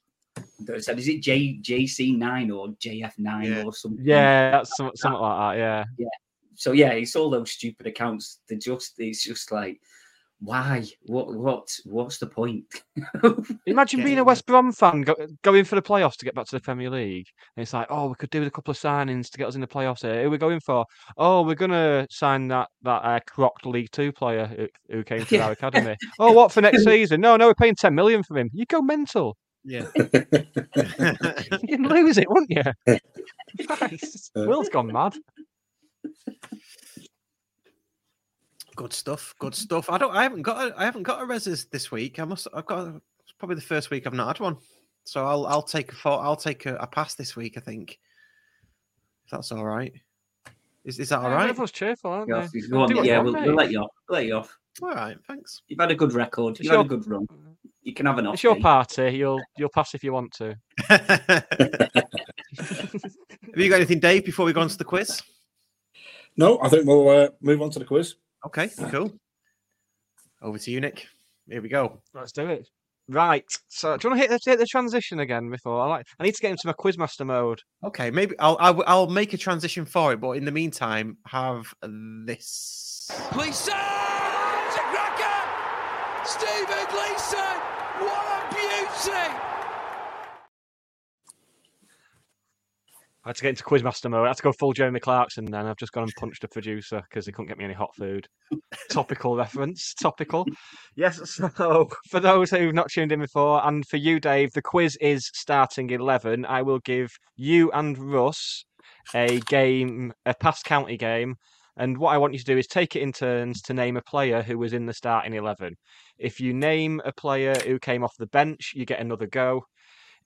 That said, is it J JC nine or JF nine yeah. or something? Yeah, that's something like that. Yeah, yeah. So yeah, it's all those stupid accounts. They just, it's just like, why? What? What? What's the point? Imagine yeah. being a West Brom fan go, going for the playoffs to get back to the Premier League, and it's like, oh, we could do with a couple of signings to get us in the playoffs. Here, who are we going for? Oh, we're gonna sign that that uh, crocked League Two player who, who came to yeah. our academy. Oh, what for next season? No, no, we're paying ten million for him. You go mental. Yeah, you'd lose it, wouldn't you? Christ, Will's gone mad. Good stuff. Good stuff. I don't. I haven't got. A, I haven't got a reses this week. I must. I've got. A, it's probably the first week I've not had one. So I'll. I'll take a. I'll take a, a pass this week. I think. If that's all right. Is is that all yeah, right? Everyone's cheerful, aren't yes, they? Go on. Yeah, we'll, we'll let you off. We'll let you off. All right. Thanks. You've had a good record. You've had a good run. You can have an off. It's your party. You'll you'll pass if you want to. Have you got anything, Dave? Before we go on to the quiz? No, I think we'll uh, move on to the quiz. Okay, cool. Over to you, Nick. Here we go. Let's do it. Right. So, do you want to hit the, hit the transition again before? I like. I need to get into my Quizmaster mode. Okay, maybe I'll I'll, I'll make a transition for it, but in the meantime, have this. Gleeson! It's a cracker! Stephen Gleeson! What a beauty! I had to get into Quizmaster mode. I had to go full Jeremy Clarkson then. I've just gone and punched a producer because he couldn't get me any hot food. Topical reference. Topical. Yes, so for those who've not tuned in before, and for you, Dave, the quiz is starting eleven. I will give you and Russ a game, a Pass County game. And what I want you to do is take it in turns to name a player who was in the starting eleven. If you name a player who came off the bench, you get another go.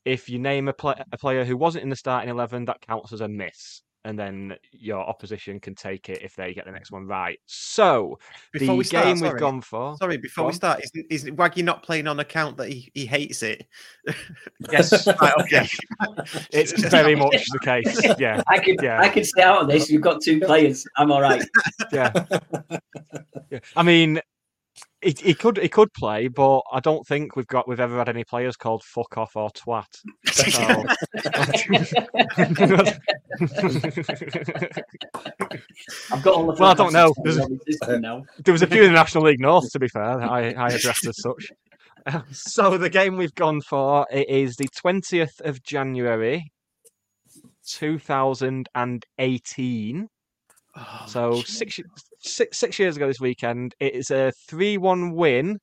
If you name a, pl- a player who wasn't in the starting eleven, that counts as a miss. And then your opposition can take it if they get the next one right. So, before the we start, game sorry, we've gone for... Sorry, before we start, is, is Waggy not playing on account that he, he hates it? Yes. Right, okay. It's very much the case, yeah. I could, yeah. I could stay out of this. You've got two players. I'm all right. Yeah. yeah. I mean... He, he could he could play, but I don't think we've got we've ever had any players called fuck off or twat. So... I've got all the well, I don't know. A, there was a few in the National League North, to be fair. I, I addressed as such. Um, so the game we've gone for it is the twentieth of January, two thousand and eighteen. Oh, so six, six six years ago this weekend, it is a three one win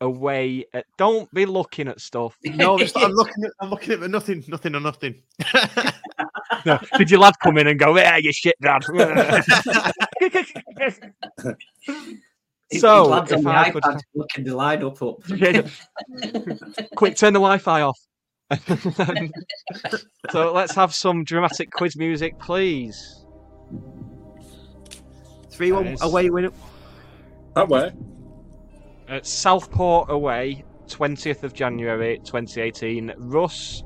away at... Don't be looking at stuff. No, just, I'm looking at I'm looking at nothing, nothing or nothing. No. Did your lad come in and go, yeah, you shit, Dad? So, lads on the I iPad could... looking the line up. up. Yeah, yeah. Quick, turn the Wi-Fi off. So let's have some dramatic quiz music, please. three one away win. That way. At Southport away, twentieth of January, twenty eighteen. Russ,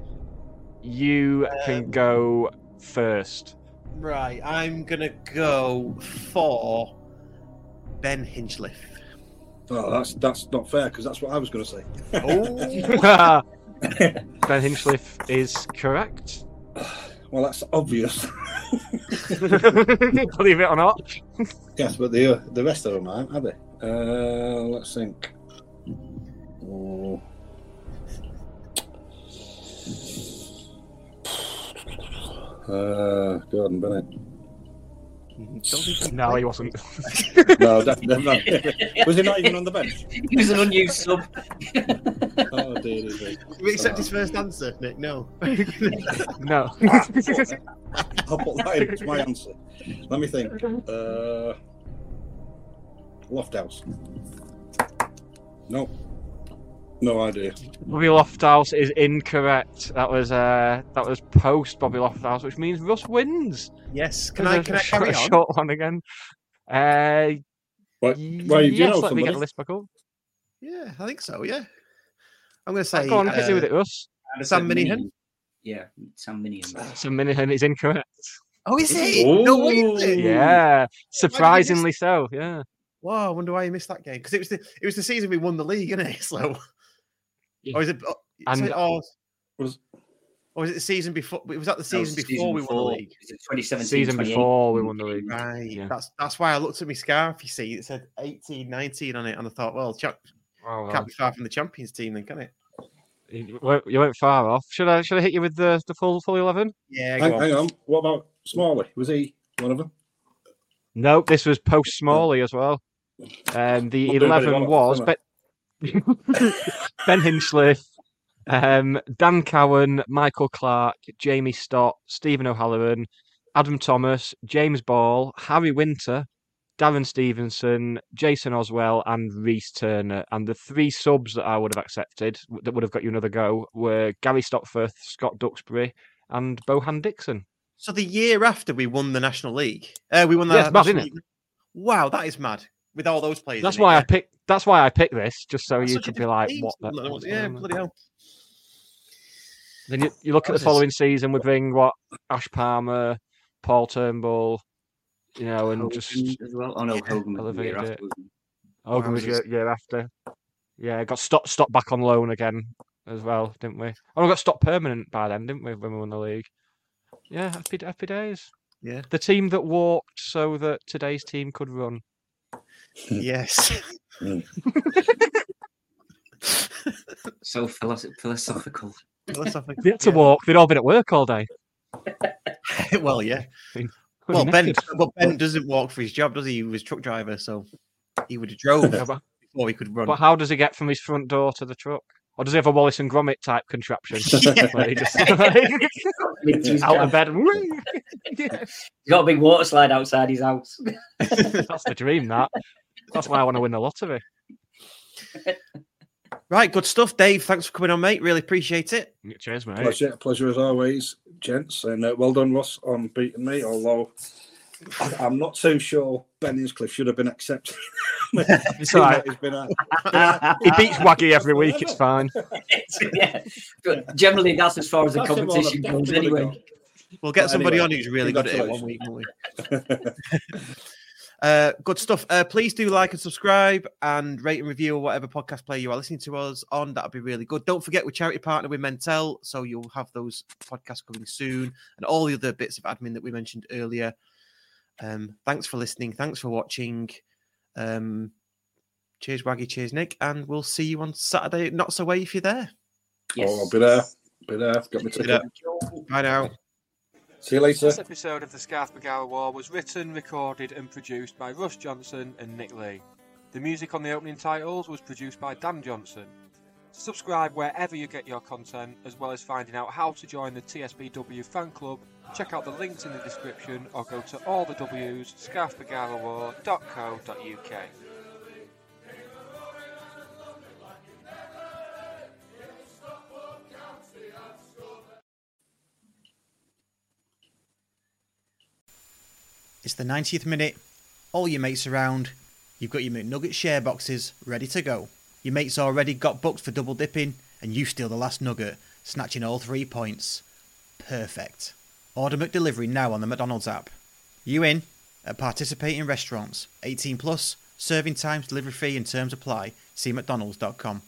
you um, can go first. Right, I'm going to go for Ben Hinchcliffe. Oh, that's that's not fair, because that's what I was going to say. Oh. Ben Hinchcliffe is correct. Well, that's obvious. Believe it or not. Yes, but the the rest of them aren't, are they? Uh, let's think. Oh. Uh, Gordon Bennett. No, he wasn't. No, definitely not. Was he not even on the bench? He was an unused sub. Oh dear, dear. Can we accept oh. his first answer, Nick? No. No. Ah, I'll put that in. It's my answer. Let me think. Uh, Lofthouse. No. No idea. Bobby Lofthouse is incorrect. That was uh, that was post Bobby Lofthouse, which means Russ wins. Yes, can I, a, can I carry a on? Short one again. Uh, what, what, yes, you know let somebody? me get a list back up. Yeah, I think so, yeah. I'm going to say... Go on, let's uh, do with it, Russ. Sam Minihan. Yeah, Sam Minihan. Sam Minihan is incorrect. Oh, is he? Oh. No, is he? Yeah, surprisingly so, yeah. Wow, I wonder why you missed that game. Because it was the it was the season we won the league, isn't it? So... Yeah. Or is it... Oh, and, so, oh, was, Or was it the season before? Was that the season, no, before, season we before we won the league? Is it twenty seventeen? Season before we won the league. Right. Yeah. That's that's why I looked at my scarf, you see. It said eighteen nineteen on it. And I thought, well, cha- oh, well, can't be far from the champions team then, can it? You went, you went far off. Should I should I hit you with the, the full full eleven? Yeah, go hang, on. hang on. What about Smalley? Was he one of them? No, this was post Smalley as well. Um, the we'll eleven was Ben, Ben Hinchcliffe, um, Dan Cowan, Michael Clark, Jamie Stott, Stephen O'Halloran, Adam Thomas, James Ball, Harry Winter, Darren Stevenson, Jason Oswell, and Rhys Turner. And the three subs that I would have accepted that would have got you another go were Gary Stopforth, Scott Duxbury, and Bohan Dixon. So the year after we won the National League, uh, we won the yes, mad, isn't it? Wow, that is mad. With all those players, that's why it, I yeah. picked. That's why I picked this, just so that's you could be like, "What? That was, yeah, bloody hell!" Then you, you look that at the following season. We bring what Ash Palmer, Paul Turnbull, you know, and Hogan just as well. Oh no, Hogan was the year after. Hogan was the year after. Yeah, got stopped. Stopped back on loan again as well, didn't we? Oh, we got stopped permanent by then, didn't we? When we won the league. Yeah, happy happy days. Yeah, the team that walked so that today's team could run. Yes. Mm. So philosophical. Philosophical. They had to yeah. walk. They'd all been at work all day. Well, yeah. Well, Ben. Well, Ben doesn't walk for his job, does he? He was a truck driver, so he would have drove before he could run. But how does he get from his front door to the truck? Or does he have a Wallace and Gromit type contraption? Where he just, like, out of bed. Yeah. He's got a big water slide outside his house. That's the dream, that. That's why I want to win the lottery. Right, good stuff, Dave. Thanks for coming on, mate. Really appreciate it. Cheers, mate. Pleasure, pleasure as always, gents. And uh, well done, Ross, on beating me, although I'm not too sure Ben Hinchcliffe should have been accepted. It's all right. Been a, uh, he beats Waggy every week. It's fine. Yeah. Generally, that's as far as the competition goes anyway. We'll get but somebody anyway, on who's really good at it one week. One week. uh, good stuff. Uh, please do like and subscribe and rate and review or whatever podcast player you are listening to us on. That would be really good. Don't forget, we're charity partner with Mentel, so you'll have those podcasts coming soon and all the other bits of admin that we mentioned earlier. Um, thanks for listening. Thanks for watching. Um, cheers, Waggy. Cheers, Nick. And we'll see you on Saturday at Not So Way if you're there. Yes. Oh, I'll be there. Be there. Got me ticket. Bye now. See you later. This episode of the Scarf Begawa War was written, recorded, and produced by Russ Johnson and Nick Lee. The music on the opening titles was produced by Dan Johnson. Subscribe wherever you get your content, as well as finding out how to join the T S B W fan club. Check out the links in the description or go to all the W's, scarf begawa war dot co dot uk. It's the ninetieth minute, all your mates around, you've got your McNugget share boxes ready to go. Your mate's already got booked for double dipping and you steal the last nugget, snatching all three points. Perfect. Order McDelivery now on the McDonald's app. You in? At participating restaurants. eighteen plus, serving times, delivery fee and terms apply. See mcdonalds dot com.